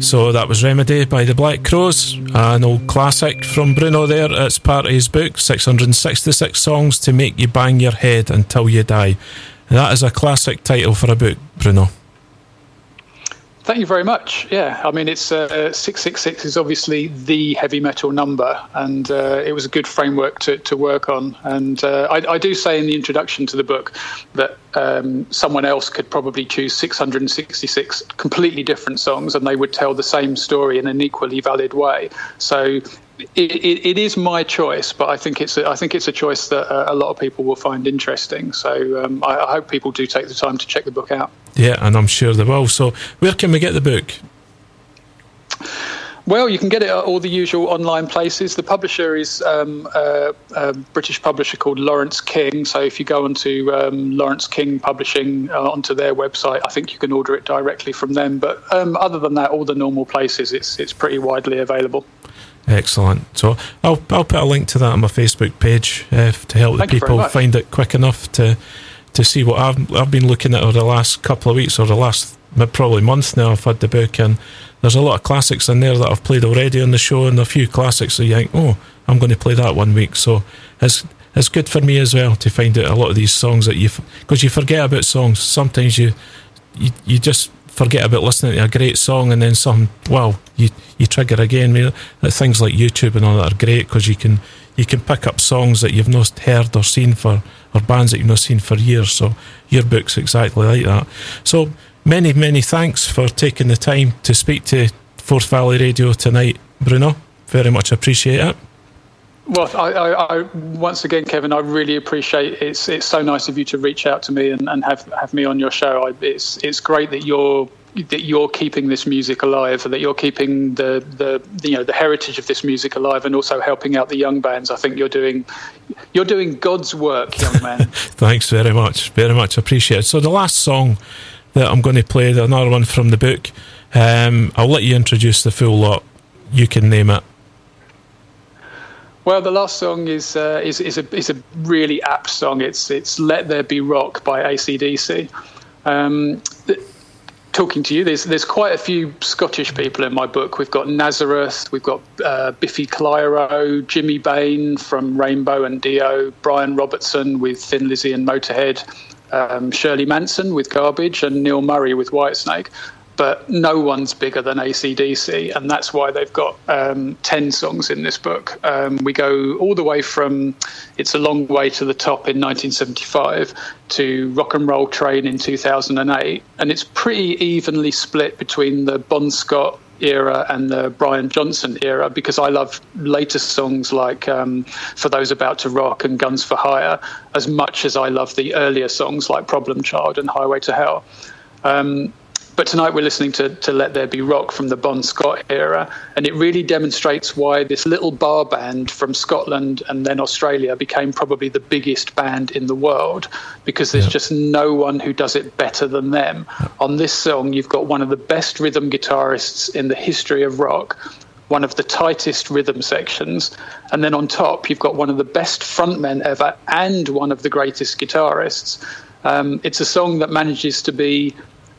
So that was Remedy by the Black Crows, an old classic from Bruno there. It's part of his book, six hundred sixty-six Songs to Make You Bang Your Head Until You Die. And that is a classic title for a book, Bruno. Thank you very much. Yeah, I mean, it's uh, six six six is obviously the heavy metal number, and uh, it was a good framework to, to work on. And uh, I, I do say in the introduction to the book that um, someone else could probably choose six hundred sixty-six completely different songs, and they would tell the same story in an equally valid way. So it, it, it is my choice, but I think it's a, I think it's a choice that uh, a lot of people will find interesting. So um, I, I hope people do take the time to check the book out. Yeah, and I'm sure they will. So where can we get the book? Well, you can get it at all the usual online places. The publisher is um, a, a British publisher called Lawrence King. So if you go onto um, Lawrence King Publishing, uh, onto their website, I think you can order it directly from them. But um, other than that, all the normal places, it's it's pretty widely available. Excellent. So I'll, I'll put a link to that on my Facebook page uh, to help the Thank people find it quick enough to... to see what I've, I've been looking at over the last couple of weeks, or the last probably month now. I've had the book, and there's a lot of classics in there that I've played already on the show, and a few classics that you think, oh, I'm going to play that one week. So it's it's good for me as well to find out a lot of these songs that you, because you forget about songs. Sometimes you, you you just forget about listening to a great song, and then some, well, you you trigger again. Things like YouTube and all that are great, because you can you can pick up songs that you've not heard or seen for, or bands that you've not seen for years. So your book's exactly like that. So many, many thanks for taking the time to speak to Forth Valley Radio tonight, Bruno. Very much appreciate it. Well, I, I, I once again, Kevin, I really appreciate it. It's, it's so nice of you to reach out to me and, and have, have me on your show. I, it's it's great that you're that you're keeping this music alive, and that you're keeping the, the you know the heritage of this music alive, and also helping out the young bands. I think you're doing you're doing God's work, young man. Thanks very much, very much appreciated. So the last song that I'm going to play, another one from the book. Um, I'll let you introduce the full lot. You can name it. Well, the last song is uh, is is a is a really apt song. It's it's Let There Be Rock by A C D C. Um, th- Talking to you, there's there's quite a few Scottish people in my book. We've got Nazareth, we've got uh, Biffy Clyro, Jimmy Bain from Rainbow and Dio, Brian Robertson with Thin Lizzy and Motorhead, um, Shirley Manson with Garbage, and Neil Murray with Whitesnake. But no one's bigger than A C D C, and that's why they've got um, ten songs in this book. Um, we go all the way from It's a Long Way to the Top in nineteen seventy-five to Rock and Roll Train in two thousand eight, and it's pretty evenly split between the Bon Scott era and the Brian Johnson era, because I love later songs like um, For Those About to Rock and Guns for Hire as much as I love the earlier songs like Problem Child and Highway to Hell. Um, But tonight we're listening to, to Let There Be Rock from the Bon Scott era, and it really demonstrates why this little bar band from Scotland and then Australia became probably the biggest band in the world, because there's yeah. just no one who does it better than them. On this song, you've got one of the best rhythm guitarists in the history of rock, one of the tightest rhythm sections, and then on top, you've got one of the best frontmen ever and one of the greatest guitarists. Um, it's a song that manages to be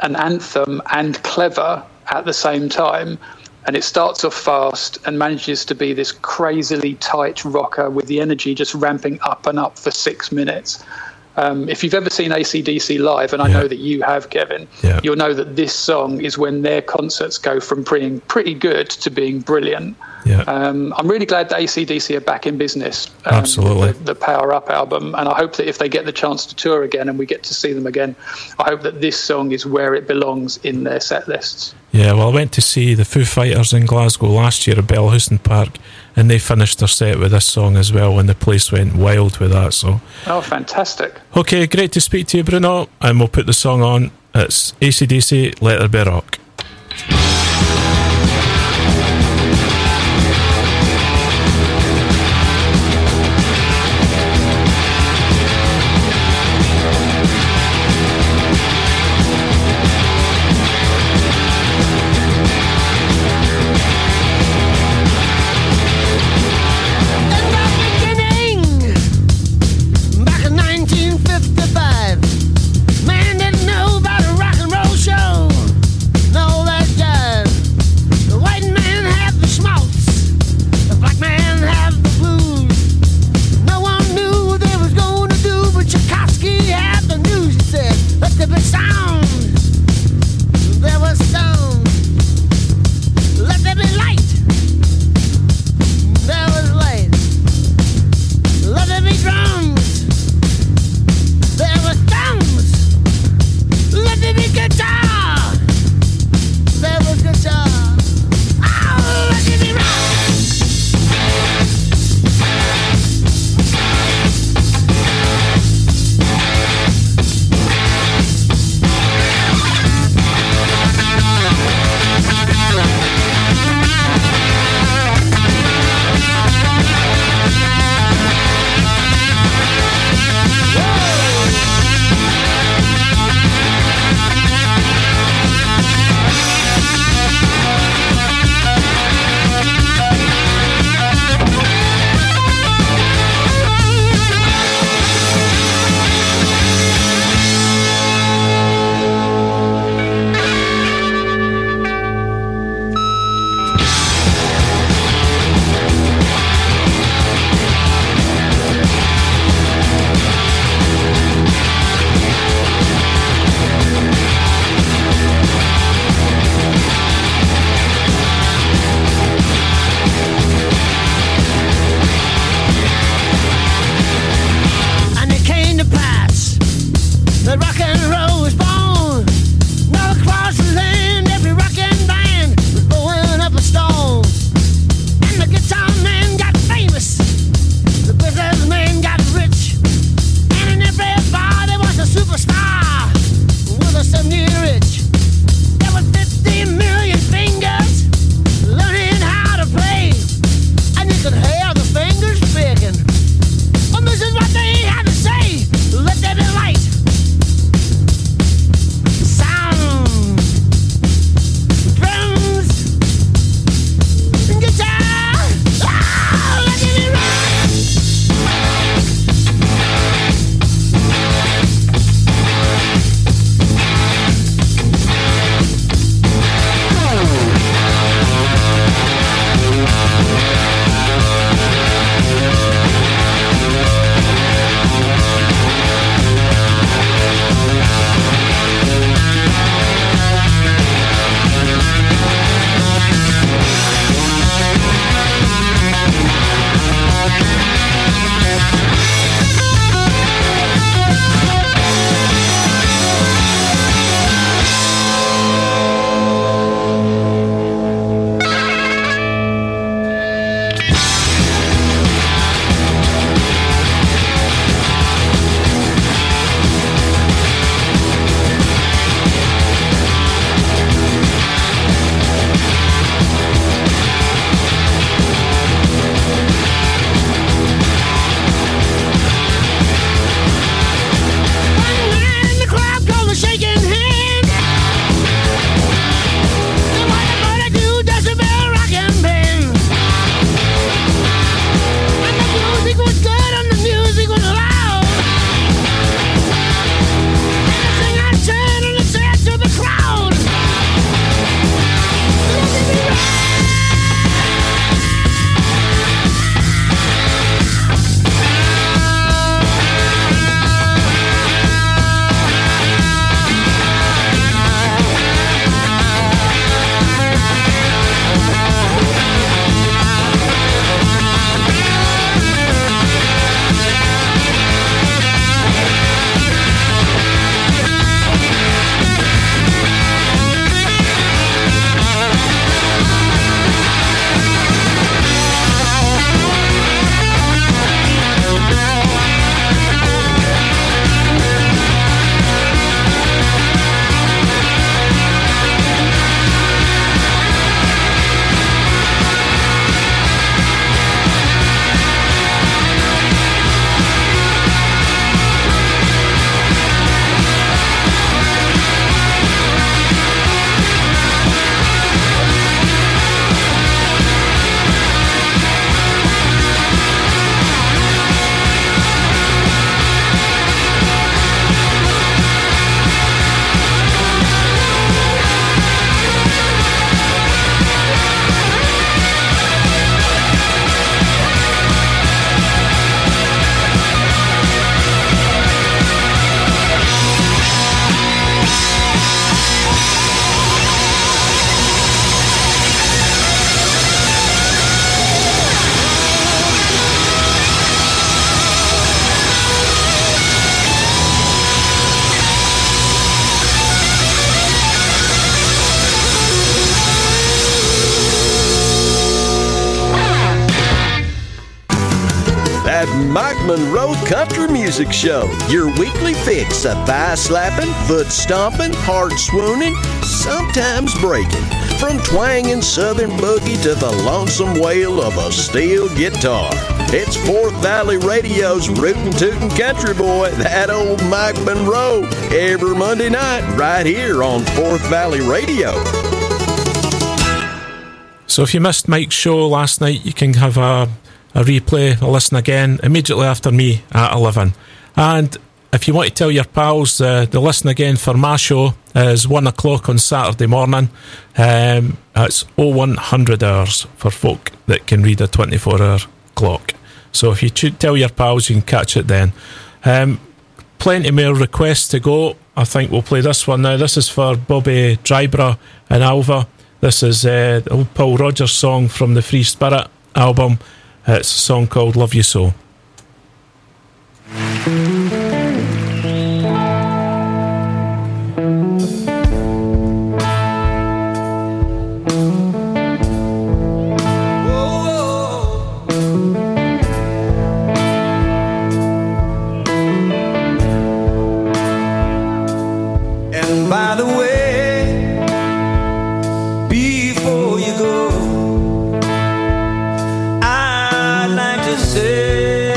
an anthem and clever at the same time, and it starts off fast and manages to be this crazily tight rocker with the energy just ramping up and up for six minutes. Um, if you've ever seen A C D C live, and I yeah. know that you have, Kevin, yeah. you'll know that this song is when their concerts go from being pretty good to being brilliant. Yeah. Um, I'm really glad that A C D C are back in business. Um, Absolutely. The, the Power Up album, and I hope that if they get the chance to tour again and we get to see them again, I hope that this song is where it belongs in their set lists. Yeah, well, I went to see the Foo Fighters in Glasgow last year at Bellhouston Park, and they finished their set with this song as well, and the place went wild with that. So, oh, fantastic. Okay, great to speak to you, Bruno, and we'll put the song on. It's A C D C, Let There Be Rock. Fifty-five, man didn't know about a rock and roll show, and all that jazz. at Mike Monroe Country Music Show, your weekly fix of thigh slapping, foot stomping, heart swooning, sometimes breaking. From twanging southern boogie to the lonesome wail of a steel guitar. It's Forth Valley Radio's rootin' tootin' country boy, that old Mike Monroe, every Monday night right here on Forth Valley Radio. So if you missed Mike's show last night, you can have a, a replay, a listen again, immediately after me at eleven. And if you want to tell your pals, uh, the listen again for my show is one o'clock on Saturday morning. Um, it's oh one hundred hours for folk that can read a twenty-four hour clock. So if you tell your pals, you can catch it then. Um, plenty more requests to go. I think we'll play this one now. This is for Bobby Drybra and Alva. This is uh, the old Paul Rogers song from the Free Spirit album. It's a song called Love You So. Before you go, I'd like to say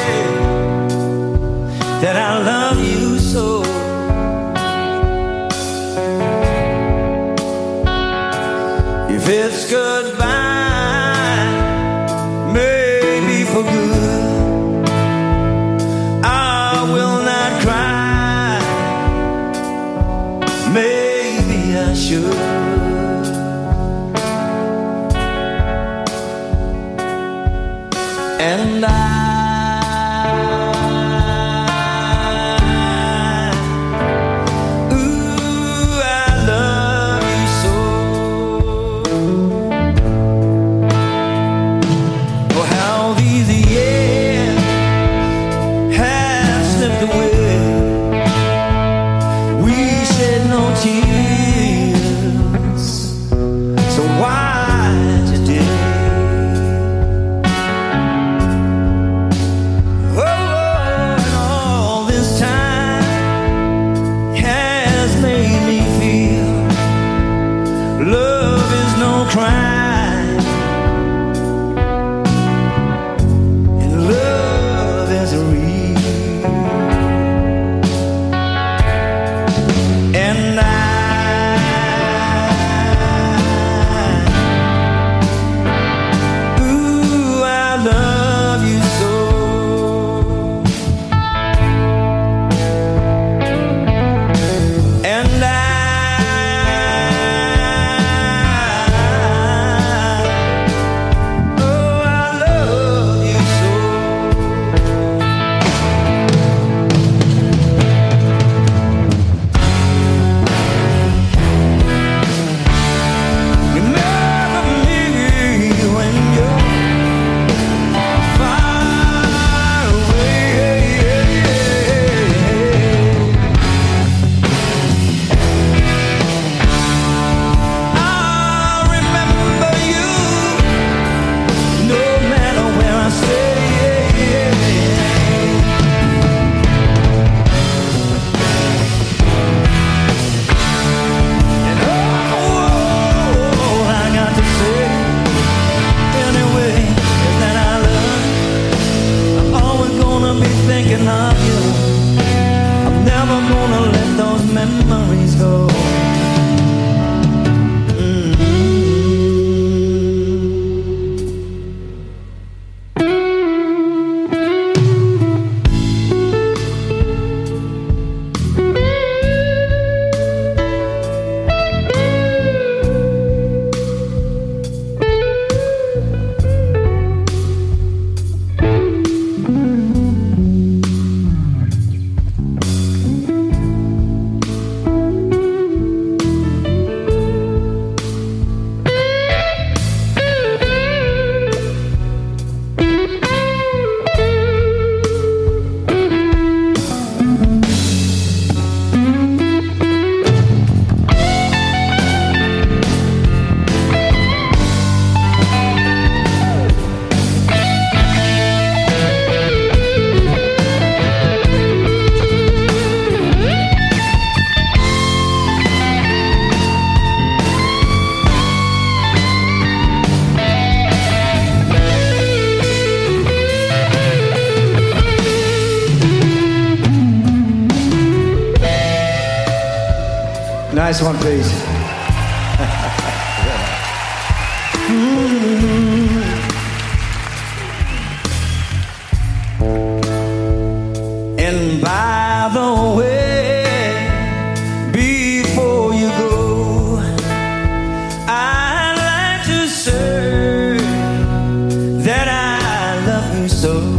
nice one, please. And by the way, before you go, I'd like to say that I love you so.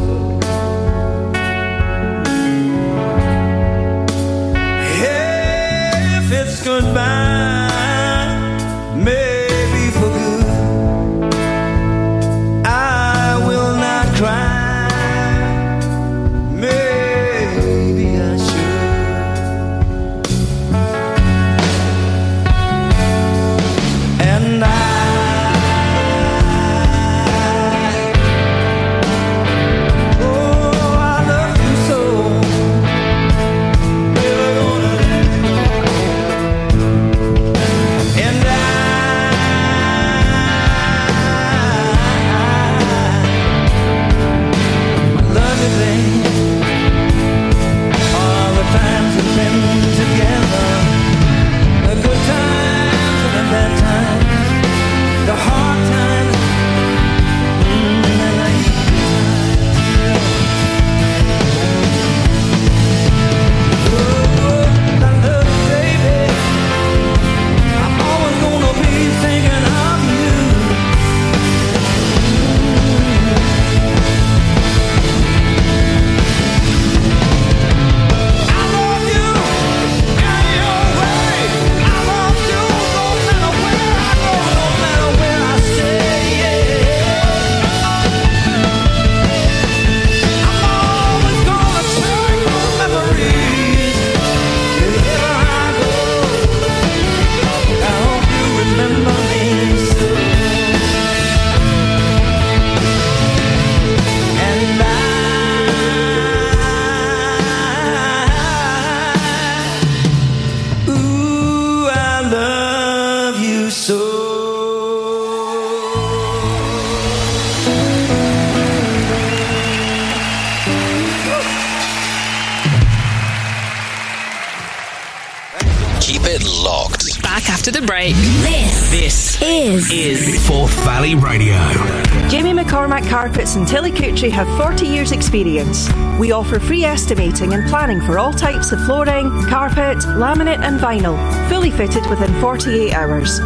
Carpets and Telecoutry have forty years experience. We offer free estimating and planning for all types of flooring, carpet, laminate and vinyl, fully fitted within forty-eight hours.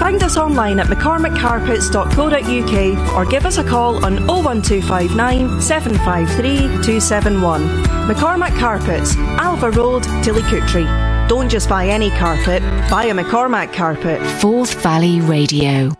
Find us online at mccormick carpets dot co dot uk or give us a call on oh one two five nine, seven five three, two seven one. McCormack Carpets, Alva Road, Telecoutry. Don't just buy any carpet, buy a McCormack carpet. Forth Valley Radio.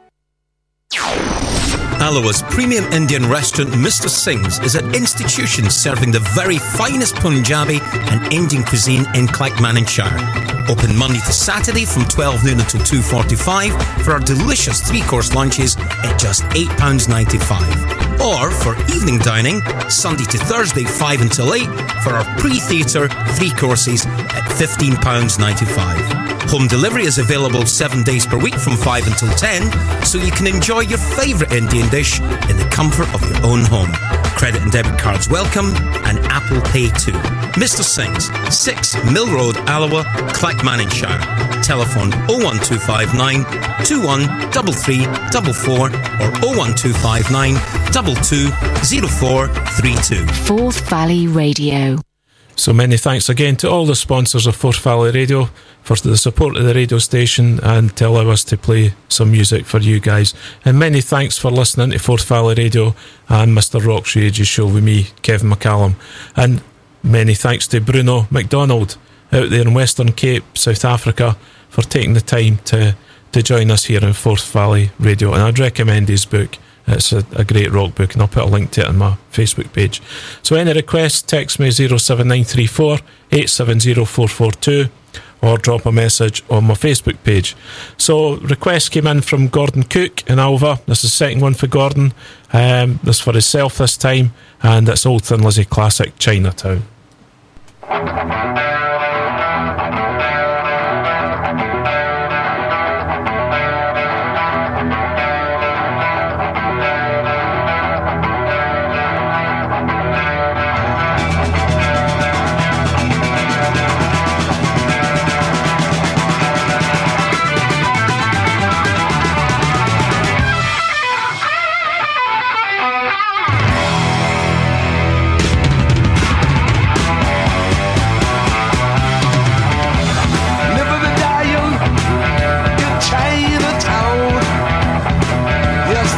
Alva's premium Indian restaurant Mister Singh's is an institution serving the very finest Punjabi and Indian cuisine in Clackmannanshire. Open Monday to Saturday from twelve noon until two forty-five for our delicious three-course lunches at just eight pounds ninety-five. Or for evening dining, Sunday to Thursday five until eight for our pre-theatre three courses at fifteen pounds ninety-five. Home delivery is available seven days per week from five until ten, so you can enjoy your favourite Indian dish in the comfort of your own home. Credit and debit cards welcome, and Apple Pay too. Mister Singh's, six Mill Road, Alloa, Clackmannanshire. Telephone oh one two five nine, two one three three four four or oh one two five nine, two two oh four three two. Forth Valley Radio. So many thanks again to all the sponsors of Forth Valley Radio for the support of the radio station and to allow us to play some music for you guys. And many thanks for listening to Forth Valley Radio and Mister Rock Through the Ages show with me, Kevin McCallum. And many thanks to Bruno MacDonald out there in Western Cape, South Africa, for taking the time to, to join us here in Forth Valley Radio. And I'd recommend his book. It's a, a great rock book, and I'll put a link to it on my Facebook page. So any requests, text me oh seven nine three four, eight seven oh four four two or drop a message on my Facebook page. So requests came in from Gordon Cook in Alva. This is the second one for Gordon. Um, this is for himself this time, and it's Old Thin Lizzy classic Chinatown.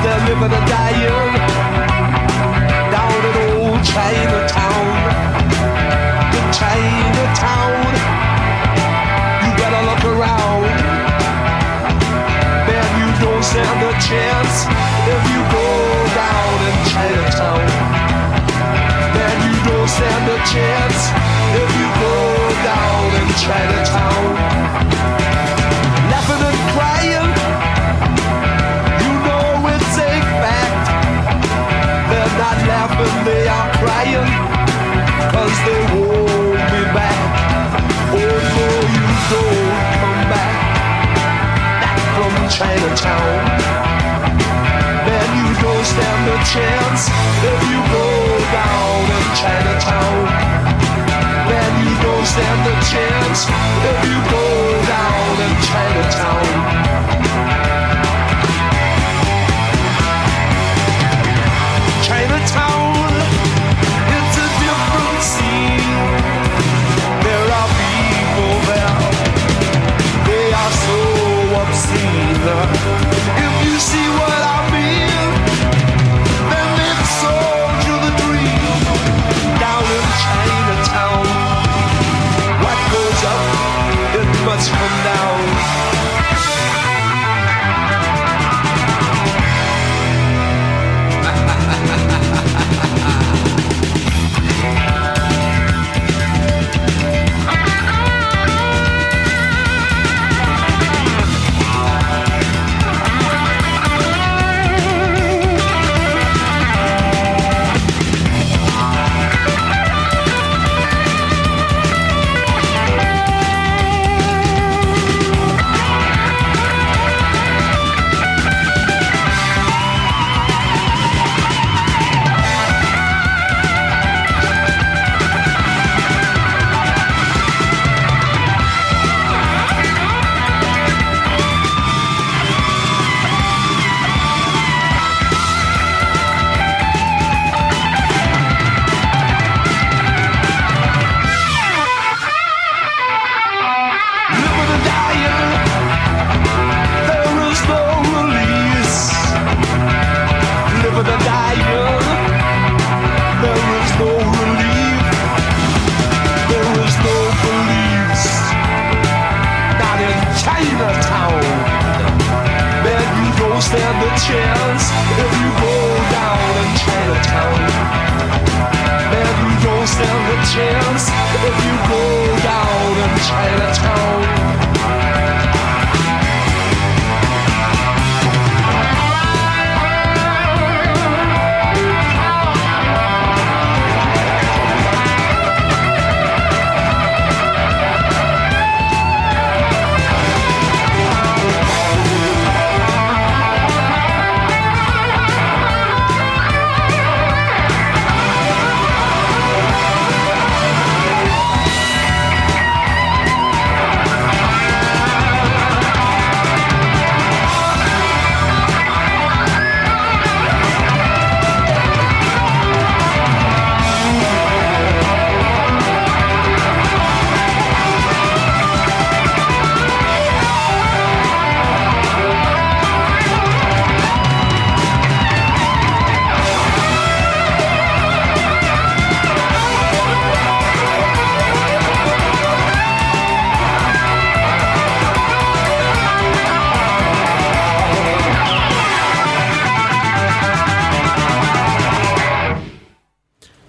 they're living and dying down in old Chinatown. Good Chinatown, you better look around. Man, you don't stand a chance if you go down in Chinatown. Man, you don't stand a chance if you go down in Chinatown. Laughing and crying, you know it's a fact. They're not laughing, they are crying, cause they won't be back. Oh no, you don't come back, back from Chinatown. Man, you don't stand a chance if you go down in Chinatown. Man, you don't stand a chance if you go down in Chinatown. Chinatown, it's a different scene. There are people there, they are so obscene. If you see what I mean, then it's soldier the dream down in Chinatown. Must come down.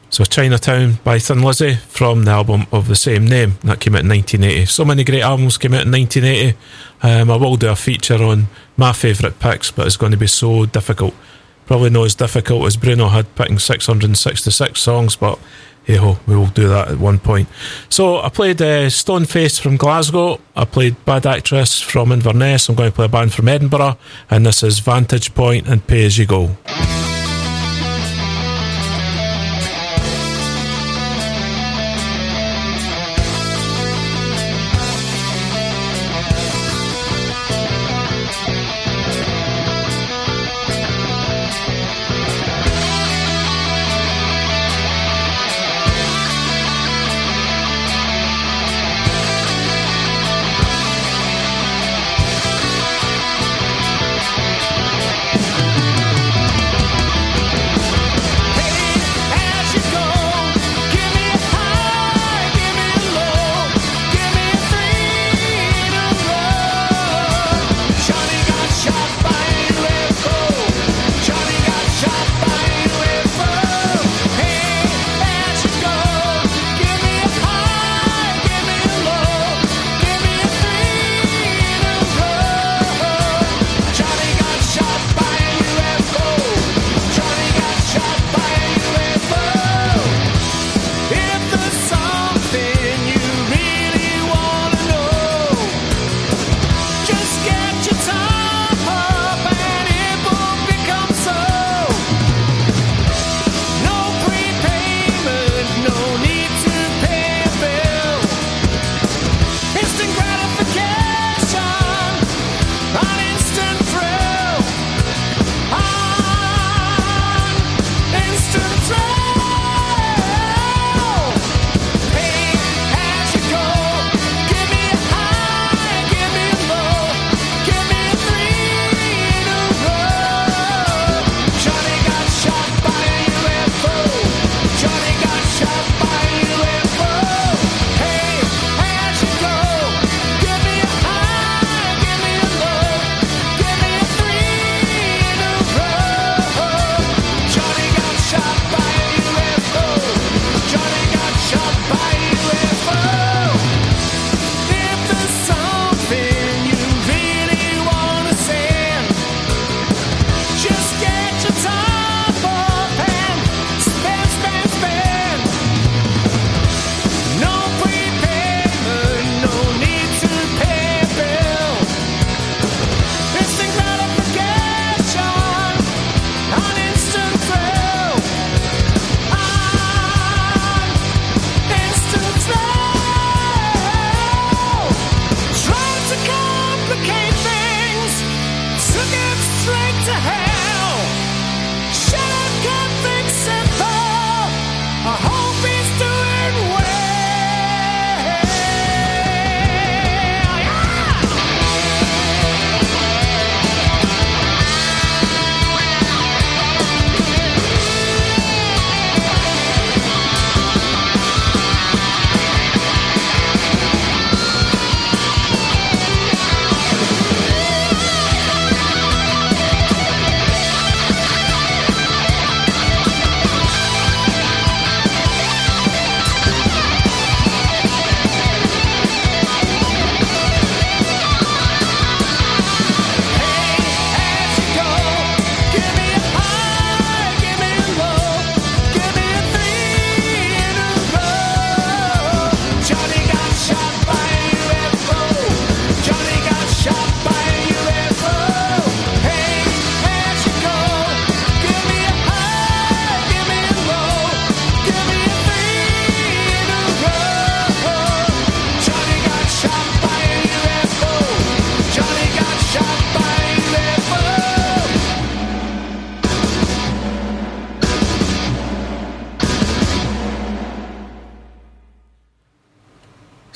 So Chinatown by Thin Lizzy from the album of the same name. That came out in nineteen eighty. So many great albums came out in nineteen eighty. Um, I will do a feature on my favourite picks, but it's going to be so difficult. Probably not as difficult as Bruno had picking six hundred sixty-six songs, but hey-ho, we will do that at one point. So I played uh, Stoneface from Glasgow. I played Bad Actress from Inverness. I'm going to play a band from Edinburgh. And this is Vantage Point and Pay As You Go.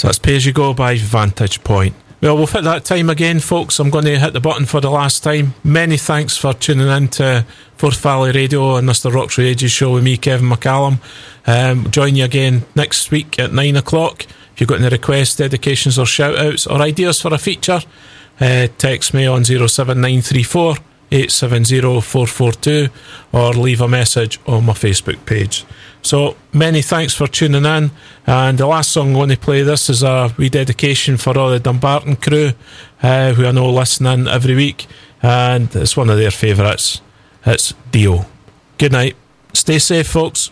So that's Pay As You Go by Vantage Point. Well, we've hit that time again, folks. I'm going to hit the button for the last time. Many thanks for tuning in to Forth Valley Radio and Mister Rock Through the Ages show with me, Kevin McCallum. Um, join you again next week at nine o'clock. If you've got any requests, dedications or shout-outs or ideas for a feature, uh, text me on zero seven nine three four eight seven zero four four two or leave a message on my Facebook page. So many thanks for tuning in, and the last song I'm going to play this is a wee dedication for all the Dumbarton crew uh, who I know listen in every week, and it's one of their favourites. It's Dio. Good night, stay safe, folks.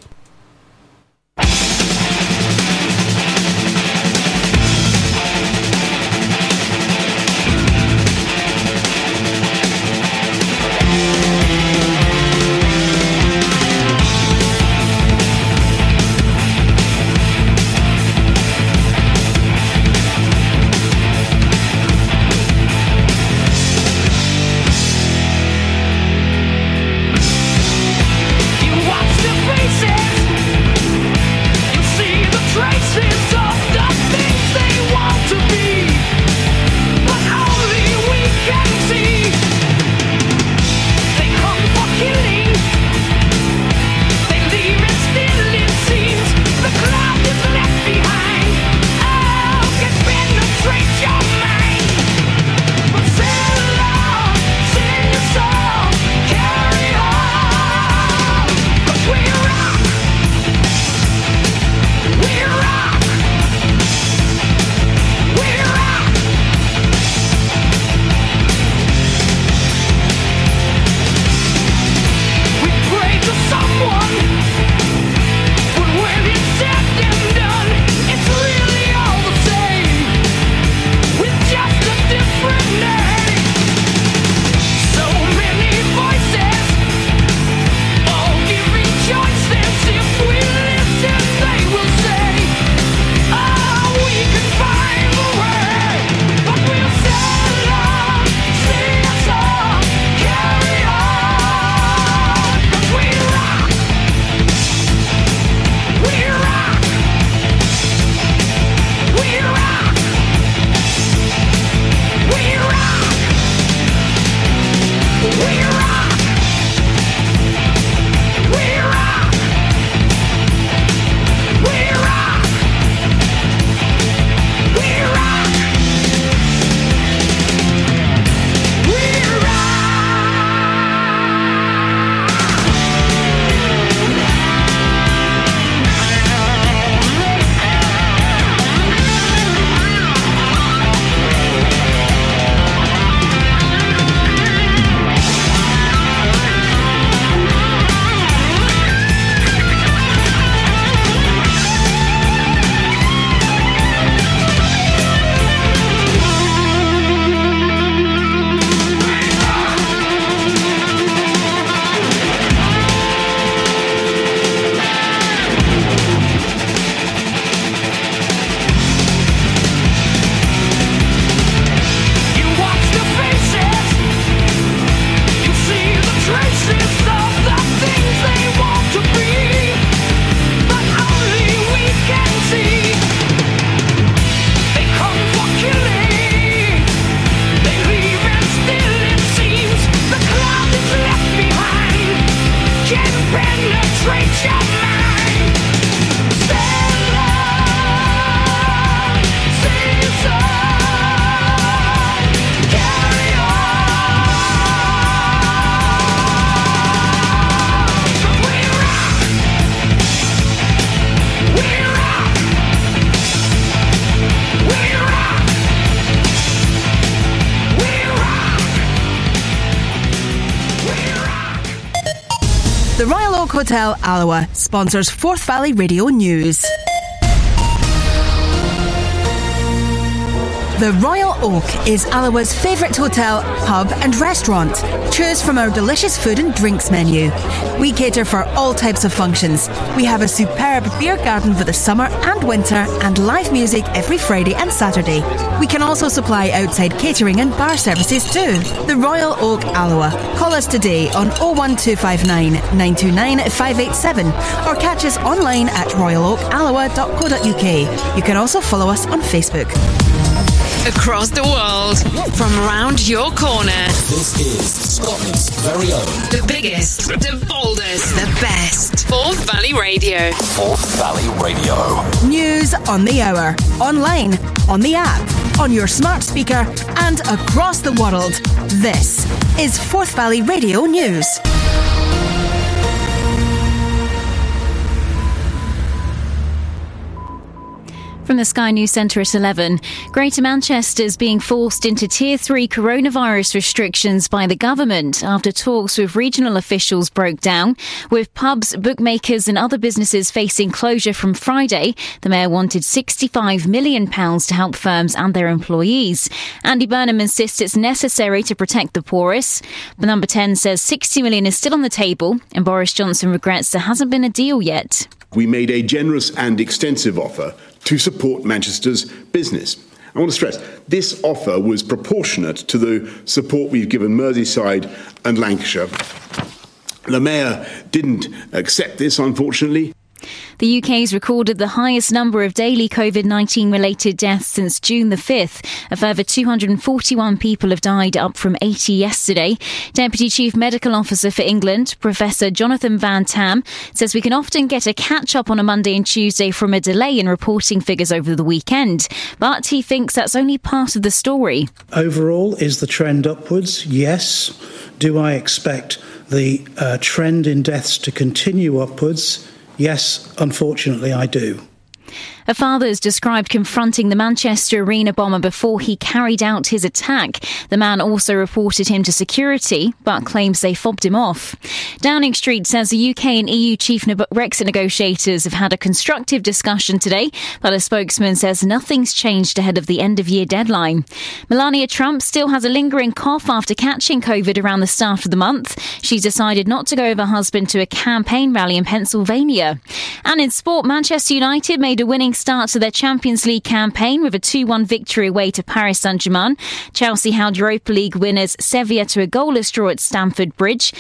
Hotel Alva sponsors Forth Valley Radio News. The Royal Oak is Alawa's favourite hotel, pub and restaurant. Choose from our delicious food and drinks menu. We cater for all types of functions. We have a superb beer garden for the summer and winter and live music every Friday and Saturday. We can also supply outside catering and bar services too. The Royal Oak Alawa. Call us today on oh one two five nine, nine two nine, five eight seven or catch us online at royal oak alawa dot co dot uk. You can also follow us on Facebook. Across the world, from round your corner. This is Scotland's very own. The biggest, the boldest, the best. Forth Valley Radio. Forth Valley Radio. News on the hour, online, on the app, on your smart speaker, and across the world. This is Forth Valley Radio News. From the Sky News Centre at eleven, Greater Manchester is being forced into Tier three coronavirus restrictions by the government after talks with regional officials broke down. With pubs, bookmakers and other businesses facing closure from Friday, the Mayor wanted sixty-five million pounds to help firms and their employees. Andy Burnham insists it's necessary to protect the poorest. But Number ten says sixty million pounds is still on the table and Boris Johnson regrets there hasn't been a deal yet. We made a generous and extensive offer to support Manchester's business. I want to stress, this offer was proportionate to the support we've given Merseyside and Lancashire. The Mayor didn't accept this, unfortunately. The U K's recorded the highest number of daily COVID nineteen related deaths since June the fifth. A further two hundred forty-one people have died, up from eighty yesterday. Deputy Chief Medical Officer for England, Professor Jonathan Van Tam, says we can often get a catch-up on a Monday and Tuesday from a delay in reporting figures over the weekend. But he thinks that's only part of the story. Overall, is the trend upwards? Yes. Do I expect the uh, trend in deaths to continue upwards? Yes, unfortunately, I do. A father is described confronting the Manchester Arena bomber before he carried out his attack. The man also reported him to security, but claims they fobbed him off. Downing Street says the U K and E U chief ne- Brexit negotiators have had a constructive discussion today, but a spokesman says nothing's changed ahead of the end-of-year deadline. Melania Trump still has a lingering cough after catching COVID around the start of the month. She's decided not to go with her husband to a campaign rally in Pennsylvania. And in sport, Manchester United made a winning start to their Champions League campaign with a two one victory away to Paris Saint-Germain. Chelsea held Europa League winners Sevilla to a goalless draw at Stamford Bridge.